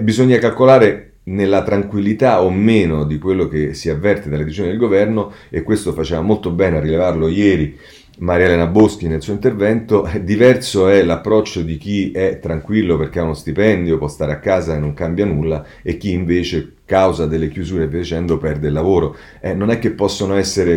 bisogna calcolare nella tranquillità o meno di quello che si avverte dalle decisioni del governo, e questo faceva molto bene a rilevarlo ieri Maria Elena Boschi nel suo intervento. Diverso è l'approccio di chi è tranquillo perché ha uno stipendio, può stare a casa e non cambia nulla, e chi invece, causa delle chiusure e via dicendo, perde il lavoro. Non è che possono essere,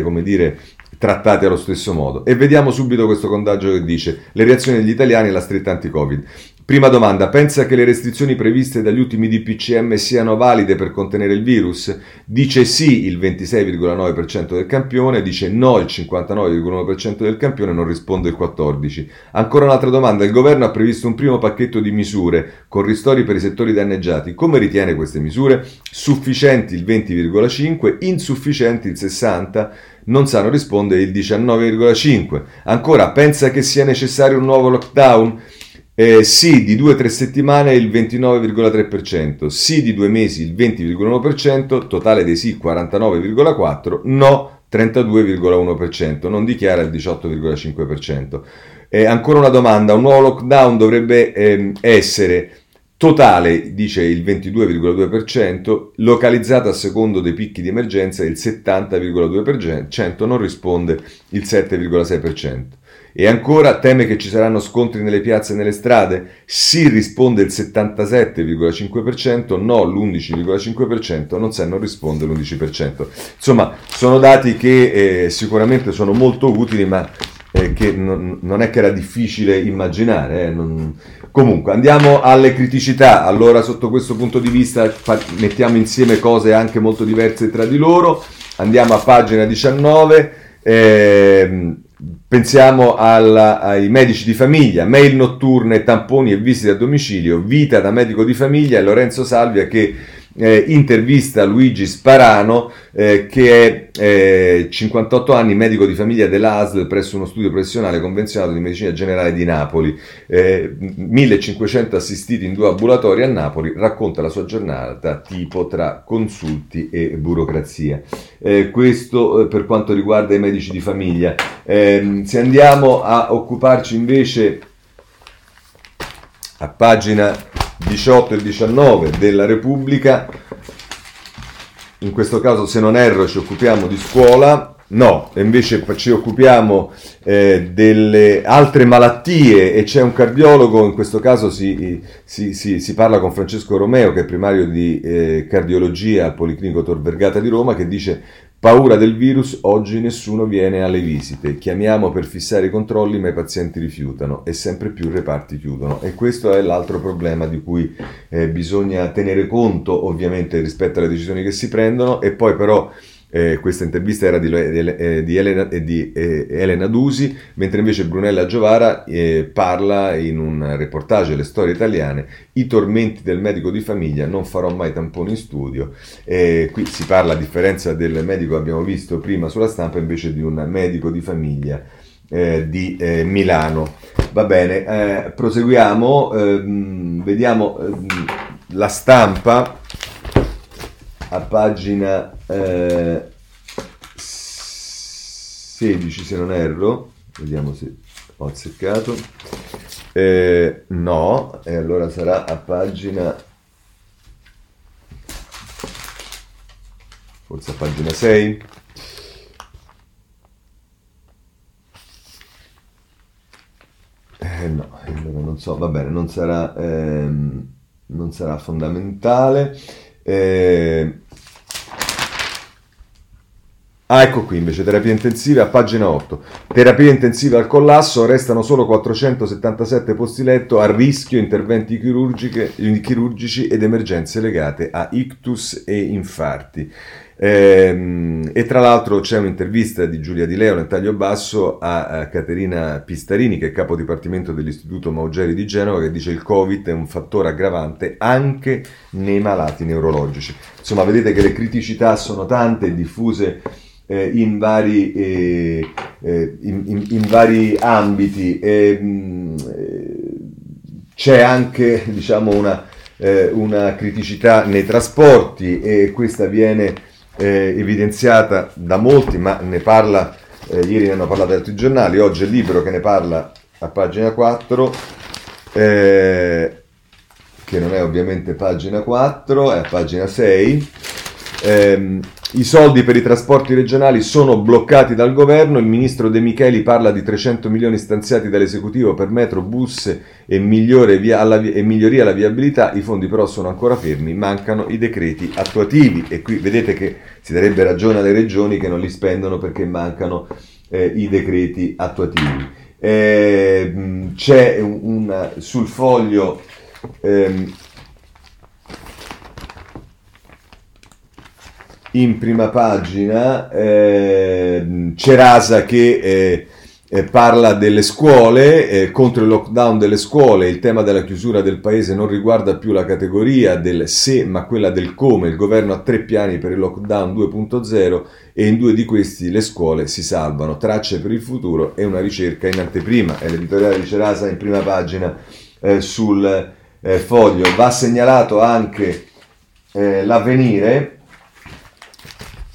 trattati allo stesso modo. E vediamo subito questo sondaggio che dice: le reazioni degli italiani alla stretta anti-Covid. Prima domanda: pensa che le restrizioni previste dagli ultimi DPCM siano valide per contenere il virus? Dice sì il 26,9% del campione, dice no il 59,1% del campione, non risponde il 14%. Ancora un'altra domanda: il governo ha previsto un primo pacchetto di misure con ristori per i settori danneggiati. Come ritiene queste misure? Sufficienti il 20,5%, insufficienti il 60%. Non sanno risponde il 19,5%. Ancora: pensa che sia necessario un nuovo lockdown? Sì di 2-3 settimane il 29,3%, sì di 2 mesi il 20,1%, totale dei sì 49,4%, no 32,1%, non dichiara il 18,5%. Ancora una domanda: un nuovo lockdown dovrebbe essere totale, dice il 22,2%, localizzata a secondo dei picchi di emergenza il 70,2%, non risponde il 7,6%. E ancora: teme che ci saranno scontri nelle piazze e nelle strade? Sì risponde il 77,5%, no l'11,5%, non sai, non risponde l'11%. Insomma, sono dati che sicuramente sono molto utili, ma che non è che era difficile immaginare. Comunque andiamo alle criticità. Allora, sotto questo punto di vista mettiamo insieme cose anche molto diverse tra di loro. Andiamo a pagina 19, pensiamo ai medici di famiglia, mail notturne, tamponi e visite a domicilio, vita da medico di famiglia. E Lorenzo Salvia che intervista Luigi Sparano, che è 58 anni, medico di famiglia dell'ASL presso uno studio professionale convenzionato di medicina generale di Napoli, 1500 assistiti in 2 ambulatori a Napoli, racconta la sua giornata tipo tra consulti e burocrazia. Questo per quanto riguarda i medici di famiglia. Se andiamo a occuparci invece a pagina 18 e 19 della Repubblica, in questo caso, se non erro, ci occupiamo di scuola. No, invece ci occupiamo delle altre malattie, e c'è un cardiologo, in questo caso si parla con Francesco Romeo, che è primario di cardiologia al Policlinico Tor Vergata di Roma, che dice: paura del virus, oggi nessuno viene alle visite, chiamiamo per fissare i controlli ma i pazienti rifiutano e sempre più reparti chiudono. E questo è l'altro problema di cui bisogna tenere conto, ovviamente, rispetto alle decisioni che si prendono. E poi però Questa intervista era di Elena Dusi, mentre invece Brunella Giovara parla in un reportage Le storie italiane, i tormenti del medico di famiglia, non farò mai tamponi in studio. Qui si parla, a differenza del medico che abbiamo visto prima sulla stampa, invece di un medico di famiglia di Milano. Va bene, proseguiamo, vediamo La Stampa a pagina 16, se non erro, vediamo se ho azzeccato, no, e allora sarà a pagina, forse a pagina 6, no, allora non so, va bene, non sarà fondamentale. Ecco qui invece, terapia intensiva, pagina 8. Terapia intensiva al collasso, restano solo 477 posti letto, a rischio interventi chirurgici ed emergenze legate a ictus e infarti. E tra l'altro c'è un'intervista di Giulia Di Leo nel taglio basso a Caterina Pistarini, che è capo dipartimento dell'Istituto Maugeri di Genova, che dice: il Covid è un fattore aggravante anche nei malati neurologici. Insomma, vedete che le criticità sono tante e diffuse in vari ambiti. C'è anche, diciamo, una criticità nei trasporti, e questa viene evidenziata da molti, ma ne parla, ieri ne hanno parlato altri giornali, oggi è Libero che ne parla a pagina 4, che non è ovviamente pagina 4, è a pagina 6, i soldi per i trasporti regionali sono bloccati dal governo, il ministro De Micheli parla di 300 milioni stanziati dall'esecutivo per metro, bus e miglioria alla viabilità, i fondi però sono ancora fermi, mancano i decreti attuativi, e qui vedete che si darebbe ragione alle regioni che non li spendono perché mancano i decreti attuativi. C'è sul Foglio... in prima pagina Cerasa che parla delle scuole, contro il lockdown delle scuole, il tema della chiusura del paese non riguarda più la categoria del se ma quella del come, il governo ha 3 piani per il lockdown 2.0 e in 2 di questi le scuole si salvano, tracce per il futuro e una ricerca in anteprima, è l'editoriale di Cerasa in prima pagina sul Foglio. Va segnalato anche l'Avvenire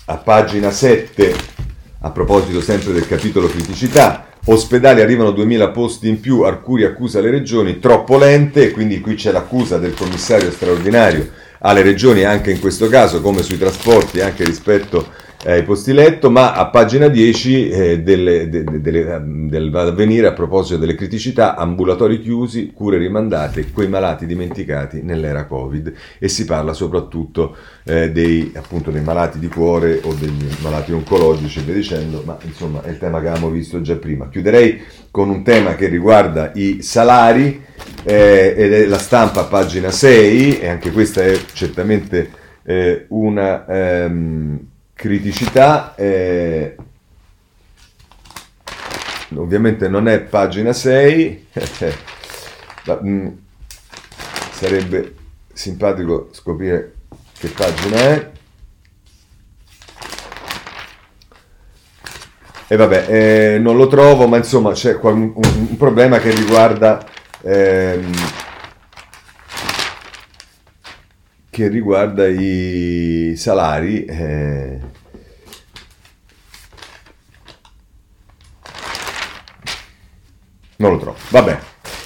a pagina 7, a proposito sempre del capitolo criticità, ospedali arrivano 2000 posti in più, Arcuri accusa le regioni, troppo lente, e quindi qui c'è l'accusa del commissario straordinario alle regioni, anche in questo caso, come sui trasporti, anche rispetto ai posti letto. Ma a pagina 10 dell'Avvenire, a proposito delle criticità, ambulatori chiusi, cure rimandate, quei malati dimenticati nell'era Covid, e si parla soprattutto dei malati di cuore o dei malati oncologici e via dicendo, ma insomma è il tema che avevamo visto già prima. Chiuderei con un tema che riguarda i salari, ed è La Stampa pagina 6, e anche questa è certamente una criticità, ovviamente non è pagina 6, ma, sarebbe simpatico scoprire che pagina è. E vabbè, non lo trovo, ma insomma c'è un problema che riguarda i salari. Non lo trovo. Vabbè,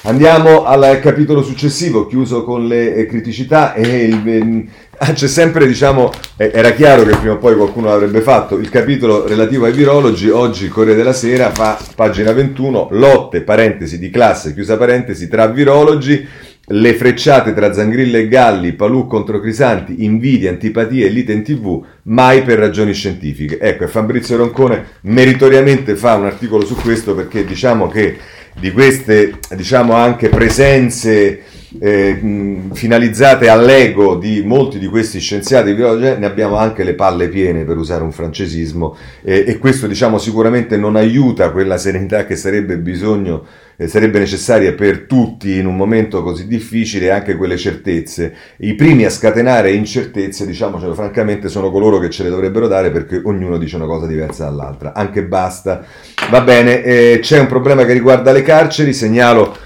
andiamo al capitolo successivo, chiuso con le criticità, e c'è sempre, diciamo, era chiaro che prima o poi qualcuno l'avrebbe fatto, il capitolo relativo ai virologi. Oggi Corriere della Sera fa pagina 21, lotte, parentesi, di classe, chiusa parentesi, tra virologi, le frecciate tra Zangrillo e Galli, Palù contro Crisanti, invidie, antipatie e lite in TV, mai per ragioni scientifiche. Ecco, e Fabrizio Roncone meritoriamente fa un articolo su questo, perché diciamo che di queste, diciamo, anche presenze finalizzate all'ego di molti di questi scienziati che oggi ne abbiamo anche le palle piene, per usare un francesismo, e questo, diciamo, sicuramente non aiuta quella serenità che sarebbe necessaria per tutti in un momento così difficile, anche quelle certezze. I primi a scatenare incertezze, diciamocelo francamente, sono coloro che ce le dovrebbero dare, perché ognuno dice una cosa diversa dall'altra, anche basta. Va bene, c'è un problema che riguarda le carceri, segnalo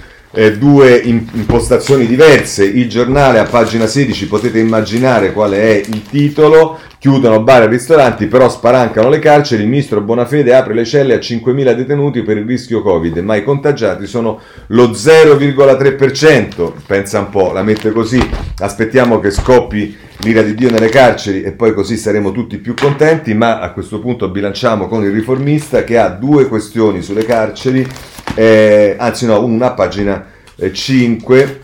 due impostazioni diverse. Il Giornale, a pagina 16, potete immaginare qual è il titolo: chiudono bar e ristoranti, però spalancano le carceri. Il ministro Bonafede apre le celle a 5.000 detenuti per il rischio Covid, ma i contagiati sono lo 0,3%. Pensa un po', la mette così: aspettiamo che scoppi l'ira di Dio nelle carceri e poi così saremo tutti più contenti. Ma a questo punto bilanciamo con il Riformista, che ha due questioni sulle carceri. Una, pagina 5,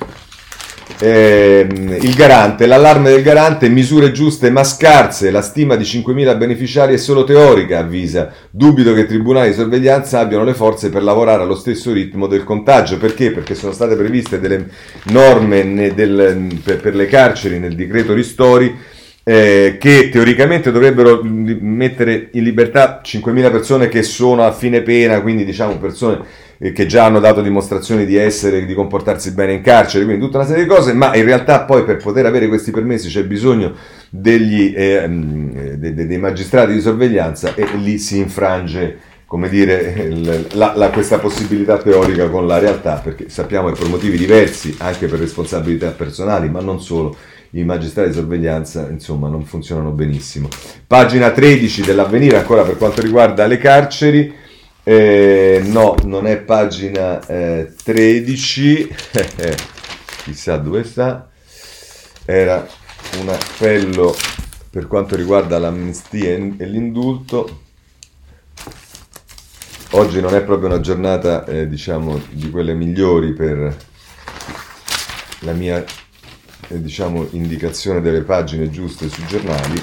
il garante, l'allarme del garante: misure giuste ma scarse, la stima di 5.000 beneficiari è solo teorica, avvisa, dubito che tribunali di sorveglianza abbiano le forze per lavorare allo stesso ritmo del contagio. Perché? Perché sono state previste delle norme per le carceri nel decreto ristori, che teoricamente dovrebbero mettere in libertà 5.000 persone che sono a fine pena, quindi diciamo persone che già hanno dato dimostrazioni di comportarsi bene in carcere, quindi tutta una serie di cose. Ma in realtà poi per poter avere questi permessi c'è bisogno dei magistrati di sorveglianza, e lì si infrange, come dire, questa possibilità teorica con la realtà, perché sappiamo che per motivi diversi, anche per responsabilità personali ma non solo, i magistrati di sorveglianza insomma non funzionano benissimo. Pagina 13 dell'Avvenire, ancora per quanto riguarda le carceri. No, non è pagina 13, chissà dove sta, era un appello per quanto riguarda l'amnistia e l'indulto. Oggi non è proprio una giornata, diciamo, di quelle migliori per la mia, diciamo, indicazione delle pagine giuste sui giornali.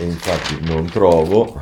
E infatti non trovo.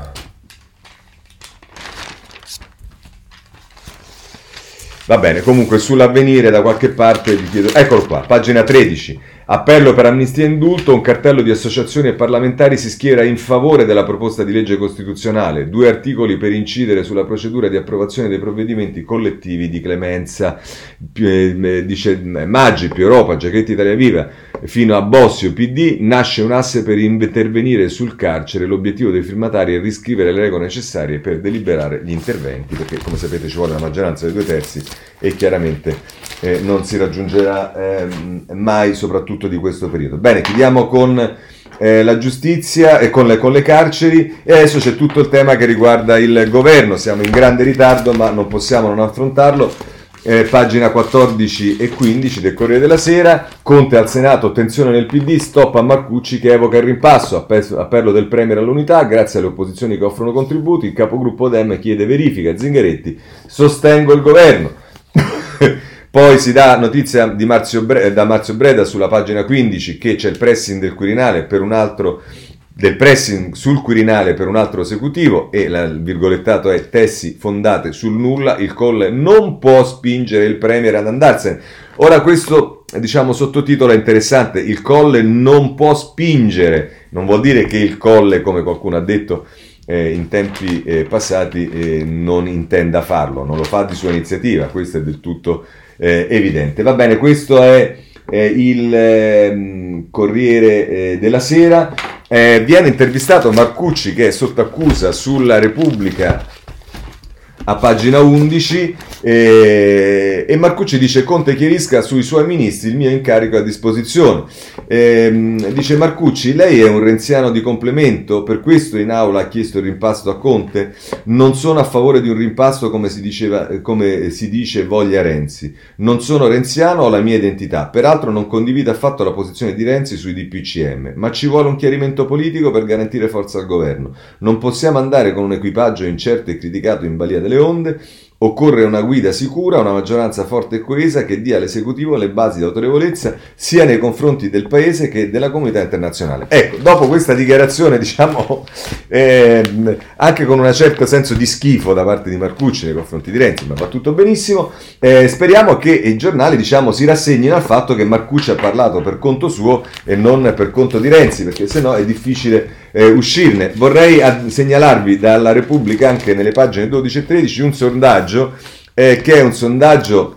Va bene, comunque sull'Avvenire da qualche parte vi chiedo. Eccolo qua, pagina 13. Appello per amnistia e indulto, un cartello di associazioni e parlamentari si schiera in favore della proposta di legge costituzionale. Due articoli per incidere sulla procedura di approvazione dei provvedimenti collettivi di clemenza. Dice Maggi, Più Europa, Giachetti Italia Viva, fino a Bossio PD, nasce un asse per intervenire sul carcere. L'obiettivo dei firmatari è riscrivere le regole necessarie per deliberare gli interventi, perché come sapete ci vuole la maggioranza dei 2/3 e chiaramente non si raggiungerà mai, soprattutto di questo periodo. Bene, chiudiamo con la giustizia e con le carceri, e adesso c'è tutto il tema che riguarda il governo. Siamo in grande ritardo, ma non possiamo non affrontarlo. Pagina 14 e 15 del Corriere della Sera. Conte al Senato, tensione nel PD, stop a Marcucci che evoca il rimpasso, appello del Premier all'unità, grazie alle opposizioni che offrono contributi, il capogruppo Dem chiede verifica, Zingaretti, sostengo il governo. Poi si dà notizia di Marzio Breda sulla pagina 15 che c'è il pressing sul Quirinale per un altro esecutivo, e il virgolettato è tesi fondate sul nulla, il Colle non può spingere il Premier ad andarsene. Ora questo, diciamo, sottotitolo è interessante, il Colle non può spingere, non vuol dire che il Colle, come qualcuno ha detto in tempi passati, non intenda farlo, non lo fa di sua iniziativa, questo è del tutto evidente. Va bene, questo è il Corriere della Sera. Viene intervistato Marcucci, che è sotto accusa, sulla Repubblica a pagina 11, e Marcucci dice: Conte chiarisca sui suoi ministri, il mio incarico è a disposizione. Dice Marcucci: lei è un renziano di complemento, per questo in aula ha chiesto il rimpasto a Conte. Non sono a favore di un rimpasto come si dice voglia Renzi. Non sono renziano, ho la mia identità. Peraltro non condivido affatto la posizione di Renzi sui DPCM, ma ci vuole un chiarimento politico per garantire forza al governo. Non possiamo andare con un equipaggio incerto e criticato in balia delle onde, Occorre una guida sicura, una maggioranza forte e coesa che dia all'esecutivo le basi di autorevolezza sia nei confronti del paese che della comunità internazionale. Ecco, dopo questa dichiarazione, diciamo, anche con un certo senso di schifo da parte di Marcucci nei confronti di Renzi, ma va tutto benissimo, speriamo che i giornali, diciamo, si rassegnino al fatto che Marcucci ha parlato per conto suo e non per conto di Renzi, perché sennò è difficile uscirne. Vorrei segnalarvi dalla Repubblica, anche nelle pagine 12 e 13, un sondaggio che è un sondaggio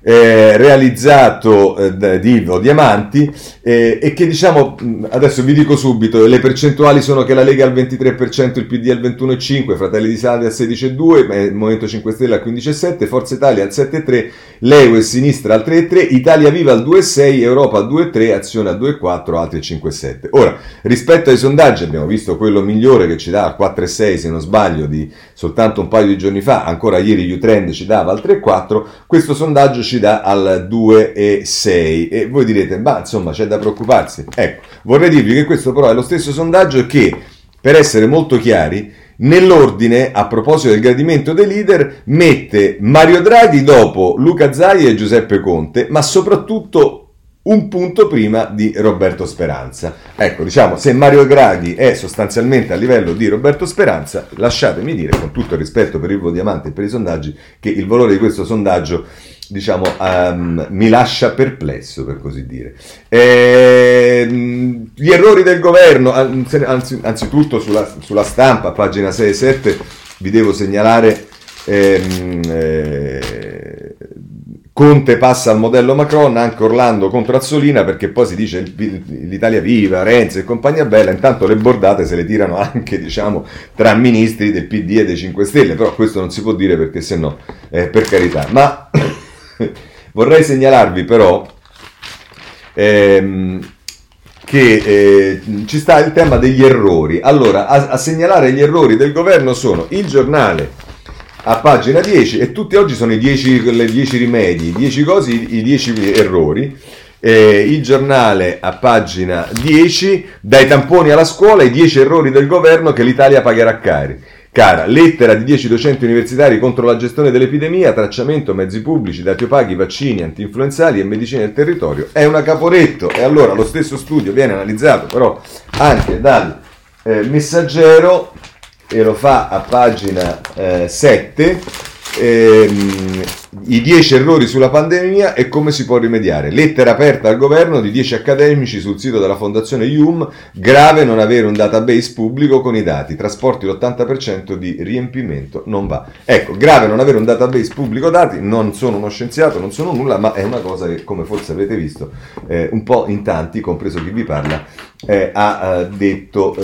realizzato di Ivo Diamanti e che, diciamo, adesso vi dico subito, le percentuali sono che la Lega al 23%, il PD al 21,5%, Fratelli d'Italia al 16,2%, il Movimento 5 Stelle al 15,7%, Forza Italia al 7,3%, Leu e Sinistra al 3,3%, Italia Viva al 2,6%, Europa al 2,3%, Azione al 2,4%, altri al 5,7%. Ora, rispetto ai sondaggi, abbiamo visto quello migliore che ci dà al 4,6%, se non sbaglio, di soltanto un paio di giorni fa, ancora ieri Utrend ci dava al 3,4%, questo sondaggio ci dà al 2,6%, e voi direte, ma insomma c'è da preoccuparsi. Ecco, vorrei dirvi che questo però è lo stesso sondaggio che, per essere molto chiari, nell'ordine, a proposito del gradimento dei leader, mette Mario Draghi dopo Luca Zaia e Giuseppe Conte, ma soprattutto un punto prima di Roberto Speranza. Ecco, diciamo, se Mario Draghi è sostanzialmente a livello di Roberto Speranza, lasciatemi dire, con tutto il rispetto per Ivo Diamanti e per i sondaggi, che il valore di questo sondaggio, diciamo, mi lascia perplesso, per così dire. Gli errori del governo, anzitutto sulla stampa, pagina 6 e 7, vi devo segnalare Conte passa al modello Macron, anche Orlando contro Azzolina, perché poi si dice l'Italia Viva, Renzi e compagnia bella, intanto le bordate se le tirano anche, diciamo, tra ministri del PD e dei 5 Stelle, però questo non si può dire perché sennò, per carità. Ma vorrei segnalarvi però che ci sta il tema degli errori. Allora, a segnalare gli errori del governo sono Il Giornale a pagina 10, e tutti oggi sono i 10 rimedi, i 10 cose, i 10 errori. Il Giornale a pagina 10, dai tamponi alla scuola, i 10 errori del governo che l'Italia pagherà cara, lettera di 10 docenti universitari contro la gestione dell'epidemia, tracciamento, mezzi pubblici, dati opachi, vaccini, antinfluenzali e medicina del territorio, è una Caporetto. E allora lo stesso studio viene analizzato però anche dal Messaggero, e lo fa a pagina 7, i 10 errori sulla pandemia e come si può rimediare, lettera aperta al governo di 10 accademici sul sito della fondazione IUM, grave non avere un database pubblico con i dati, trasporti l'80% di riempimento non va. Ecco, grave non avere un database pubblico dati, non sono uno scienziato, non sono nulla, ma è una cosa che, come forse avete visto, un po' in tanti, compreso chi vi parla, ha detto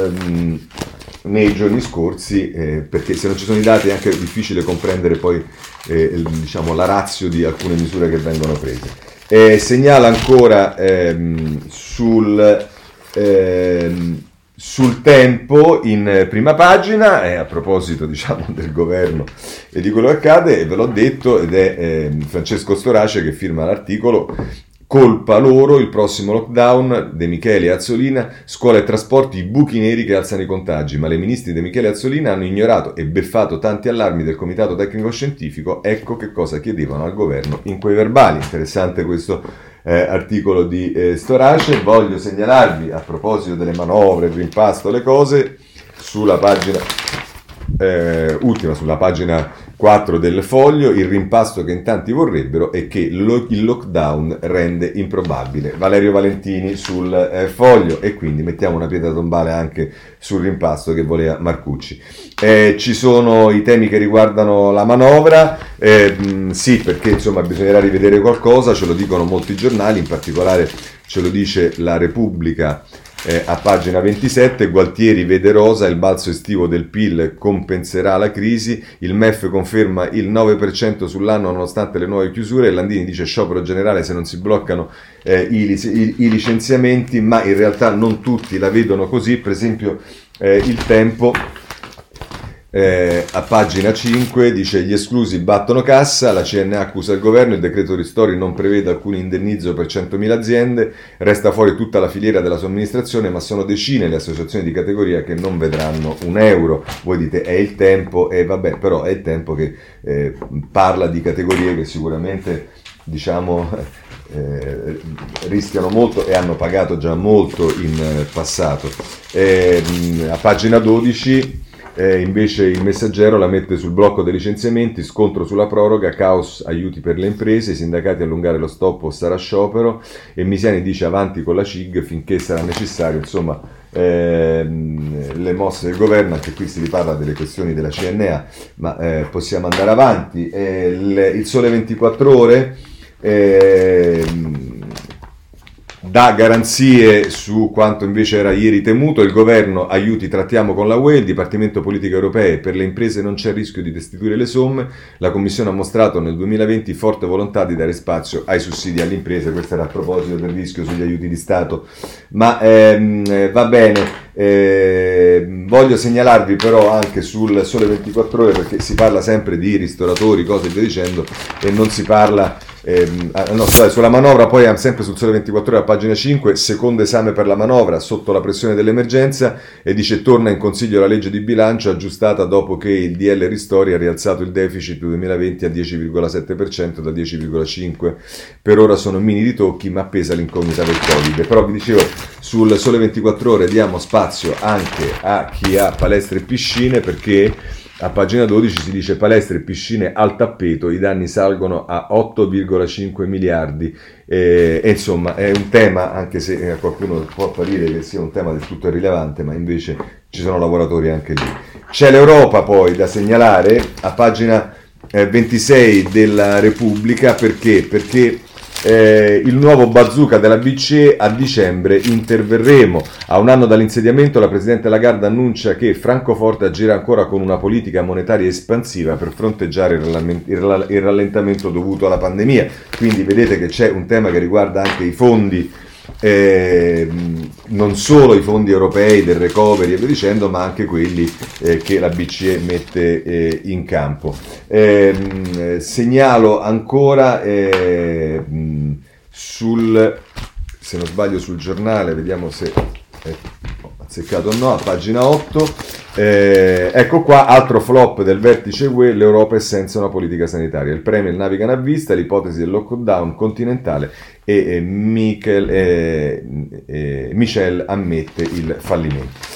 nei giorni scorsi, perché se non ci sono i dati è anche difficile comprendere poi diciamo la ratio di alcune misure che vengono prese. Segnala ancora sul Tempo in prima pagina, a proposito, diciamo, del governo e di quello che accade, ve l'ho detto, ed è Francesco Storace che firma l'articolo. Colpa loro, il prossimo lockdown, De Michele e Azzolina, scuola e trasporti, i buchi neri che alzano i contagi, ma le ministri De Michele e Azzolina hanno ignorato e beffato tanti allarmi del comitato tecnico-scientifico, ecco che cosa chiedevano al governo in quei verbali. Interessante questo articolo di Storace. Voglio segnalarvi, a proposito delle manovre, il rimpasto, le cose, sulla pagina ultima, sulla pagina 4 del Foglio, il rimpasto che in tanti vorrebbero e che il lockdown rende improbabile. Valerio Valentini sul Foglio, e quindi mettiamo una pietra tombale anche sul rimpasto che voleva Marcucci. Ci sono i temi che riguardano la manovra, sì, perché insomma bisognerà rivedere qualcosa, ce lo dicono molti giornali, in particolare ce lo dice la Repubblica. A pagina 27, Gualtieri vede rosa, il balzo estivo del PIL compenserà la crisi, il MEF conferma il 9% sull'anno nonostante le nuove chiusure, Landini dice sciopero generale se non si bloccano i licenziamenti, ma in realtà non tutti la vedono così. Per esempio il Tempo a pagina 5 dice: gli esclusi battono cassa, la CNA accusa il governo, il decreto ristori non prevede alcun indennizzo per 100.000 aziende, resta fuori tutta la filiera della somministrazione, ma sono decine le associazioni di categoria che non vedranno un euro. Voi dite è il tempo, e vabbè, però è il tempo che parla di categorie che sicuramente, diciamo, rischiano molto e hanno pagato già molto in passato. A pagina 12 invece il Messaggero la mette sul blocco dei licenziamenti, scontro sulla proroga, caos aiuti per le imprese, i sindacati allungare lo stop o sarà sciopero, e Misiani dice avanti con la CIG finché sarà necessario. Insomma, le mosse del governo, anche qui si riparla delle questioni della CNA, ma possiamo andare avanti. Il Sole 24 Ore dà garanzie su quanto invece era ieri temuto. Il governo aiuti trattiamo con la UE, il Dipartimento Politiche Europee, per le imprese non c'è rischio di destituire le somme, la Commissione ha mostrato nel 2020 forte volontà di dare spazio ai sussidi alle imprese. Questo era a proposito del rischio sugli aiuti di Stato, ma va bene. Voglio segnalarvi però anche sul Sole 24 Ore, perché si parla sempre di ristoratori, cose e via dicendo, e non si parla sulla manovra. Poi sempre sul Sole 24 Ore a pagina 5, secondo esame per la manovra sotto la pressione dell'emergenza, e dice torna in consiglio la legge di bilancio aggiustata dopo che il DL Ristori ha rialzato il deficit 2020 a 10,7% da 10,5%. Per ora sono mini ritocchi, ma pesa l'incognita del Covid. Però vi dicevo, sul Sole 24 Ore diamo spazio anche a chi ha palestre e piscine, perché a pagina 12 si dice palestre e piscine al tappeto, i danni salgono a 8,5 miliardi. E insomma è un tema, anche se a qualcuno può apparire che sia un tema del tutto irrilevante, ma invece ci sono lavoratori anche lì. C'è l'Europa poi da segnalare a pagina 26 della Repubblica, perché il nuovo bazooka della BCE: a dicembre interverremo. A un anno dall'insediamento la Presidente Lagarde annuncia che Francoforte agirà ancora con una politica monetaria espansiva per fronteggiare il rallentamento dovuto alla pandemia. Quindi vedete che c'è un tema che riguarda anche i fondi, non solo i fondi europei del recovery e via dicendo, ma anche quelli che la BCE mette in campo. Segnalo ancora se non sbaglio sul Giornale, vediamo se è azzeccato o no, a pagina 8, ecco qua, altro flop del vertice UE, l'Europa è senza una politica sanitaria, il Premier naviga a vista, l'ipotesi del lockdown continentale, e Michel ammette il fallimento.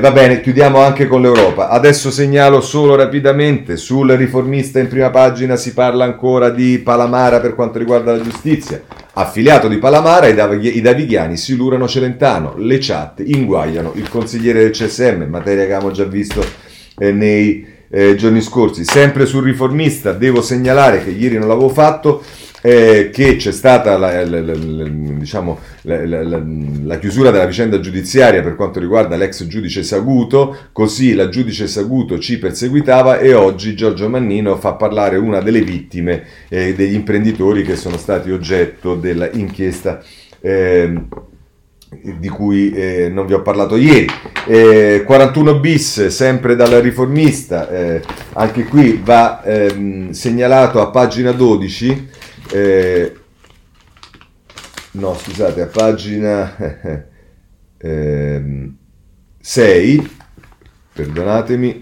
Va bene, chiudiamo anche con l'Europa. Adesso segnalo solo rapidamente sul Riformista in prima pagina si parla ancora di Palamara per quanto riguarda la giustizia. Affiliato di Palamara, i davighiani si lurano Celentano, le chat inguaiano il consigliere del CSM, materia che avevamo già visto nei giorni scorsi. Sempre sul Riformista devo segnalare, che ieri non l'avevo fatto, che c'è stata la chiusura della vicenda giudiziaria per quanto riguarda l'ex giudice Saguto. Così la giudice Saguto ci perseguitava, e oggi Giorgio Mannino fa parlare una delle vittime, degli imprenditori che sono stati oggetto dell'inchiesta di cui non vi ho parlato ieri. 41 bis, sempre dal Riformista, anche qui va segnalato a pagina 12. No, scusate, a pagina 6, perdonatemi,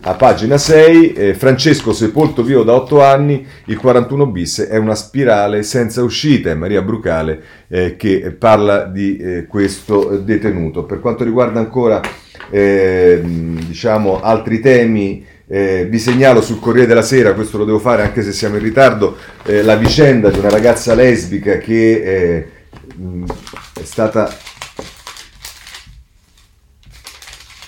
a pagina 6, Francesco sepolto vivo da 8 anni, il 41 bis è una spirale senza uscita, è Maria Brucale che parla di questo detenuto. Per quanto riguarda ancora altri temi, vi segnalo sul Corriere della Sera, questo lo devo fare anche se siamo in ritardo, la vicenda di una ragazza lesbica che è stata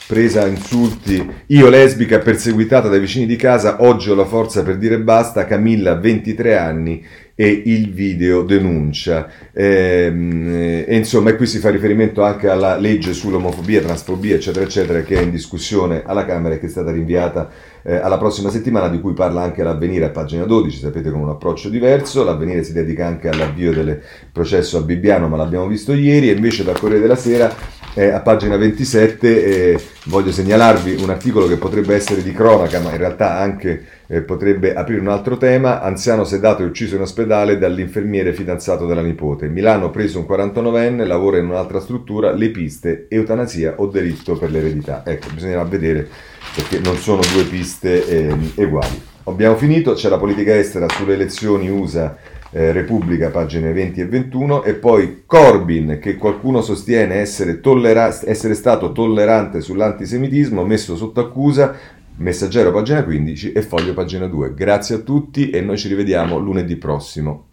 presa a insulti. Io lesbica perseguitata dai vicini di casa, oggi ho la forza per dire basta, Camilla 23 anni e il video denuncia. E insomma, e qui si fa riferimento anche alla legge sull'omofobia, transfobia, eccetera, eccetera, che è in discussione alla Camera e che è stata rinviata alla prossima settimana, di cui parla anche l'Avvenire a pagina 12, sapete, con un approccio diverso. L'Avvenire si dedica anche all'avvio del processo a Bibbiano, ma l'abbiamo visto ieri, e invece dal Corriere della Sera a pagina 27 voglio segnalarvi un articolo che potrebbe essere di cronaca, ma in realtà anche potrebbe aprire un altro tema. Anziano sedato e ucciso in ospedale dall'infermiere fidanzato della nipote. Milano, preso un 49enne, lavora in un'altra struttura, le piste, eutanasia o delitto per l'eredità. Ecco, bisognerà vedere perché non sono due piste uguali. Abbiamo finito, c'è la politica estera sulle elezioni USA, Repubblica, pagine 20 e 21, e poi Corbyn, che qualcuno sostiene essere stato tollerante sull'antisemitismo, messo sotto accusa. Messaggero, pagina 15, e Foglio, pagina 2. Grazie a tutti e noi ci rivediamo lunedì prossimo.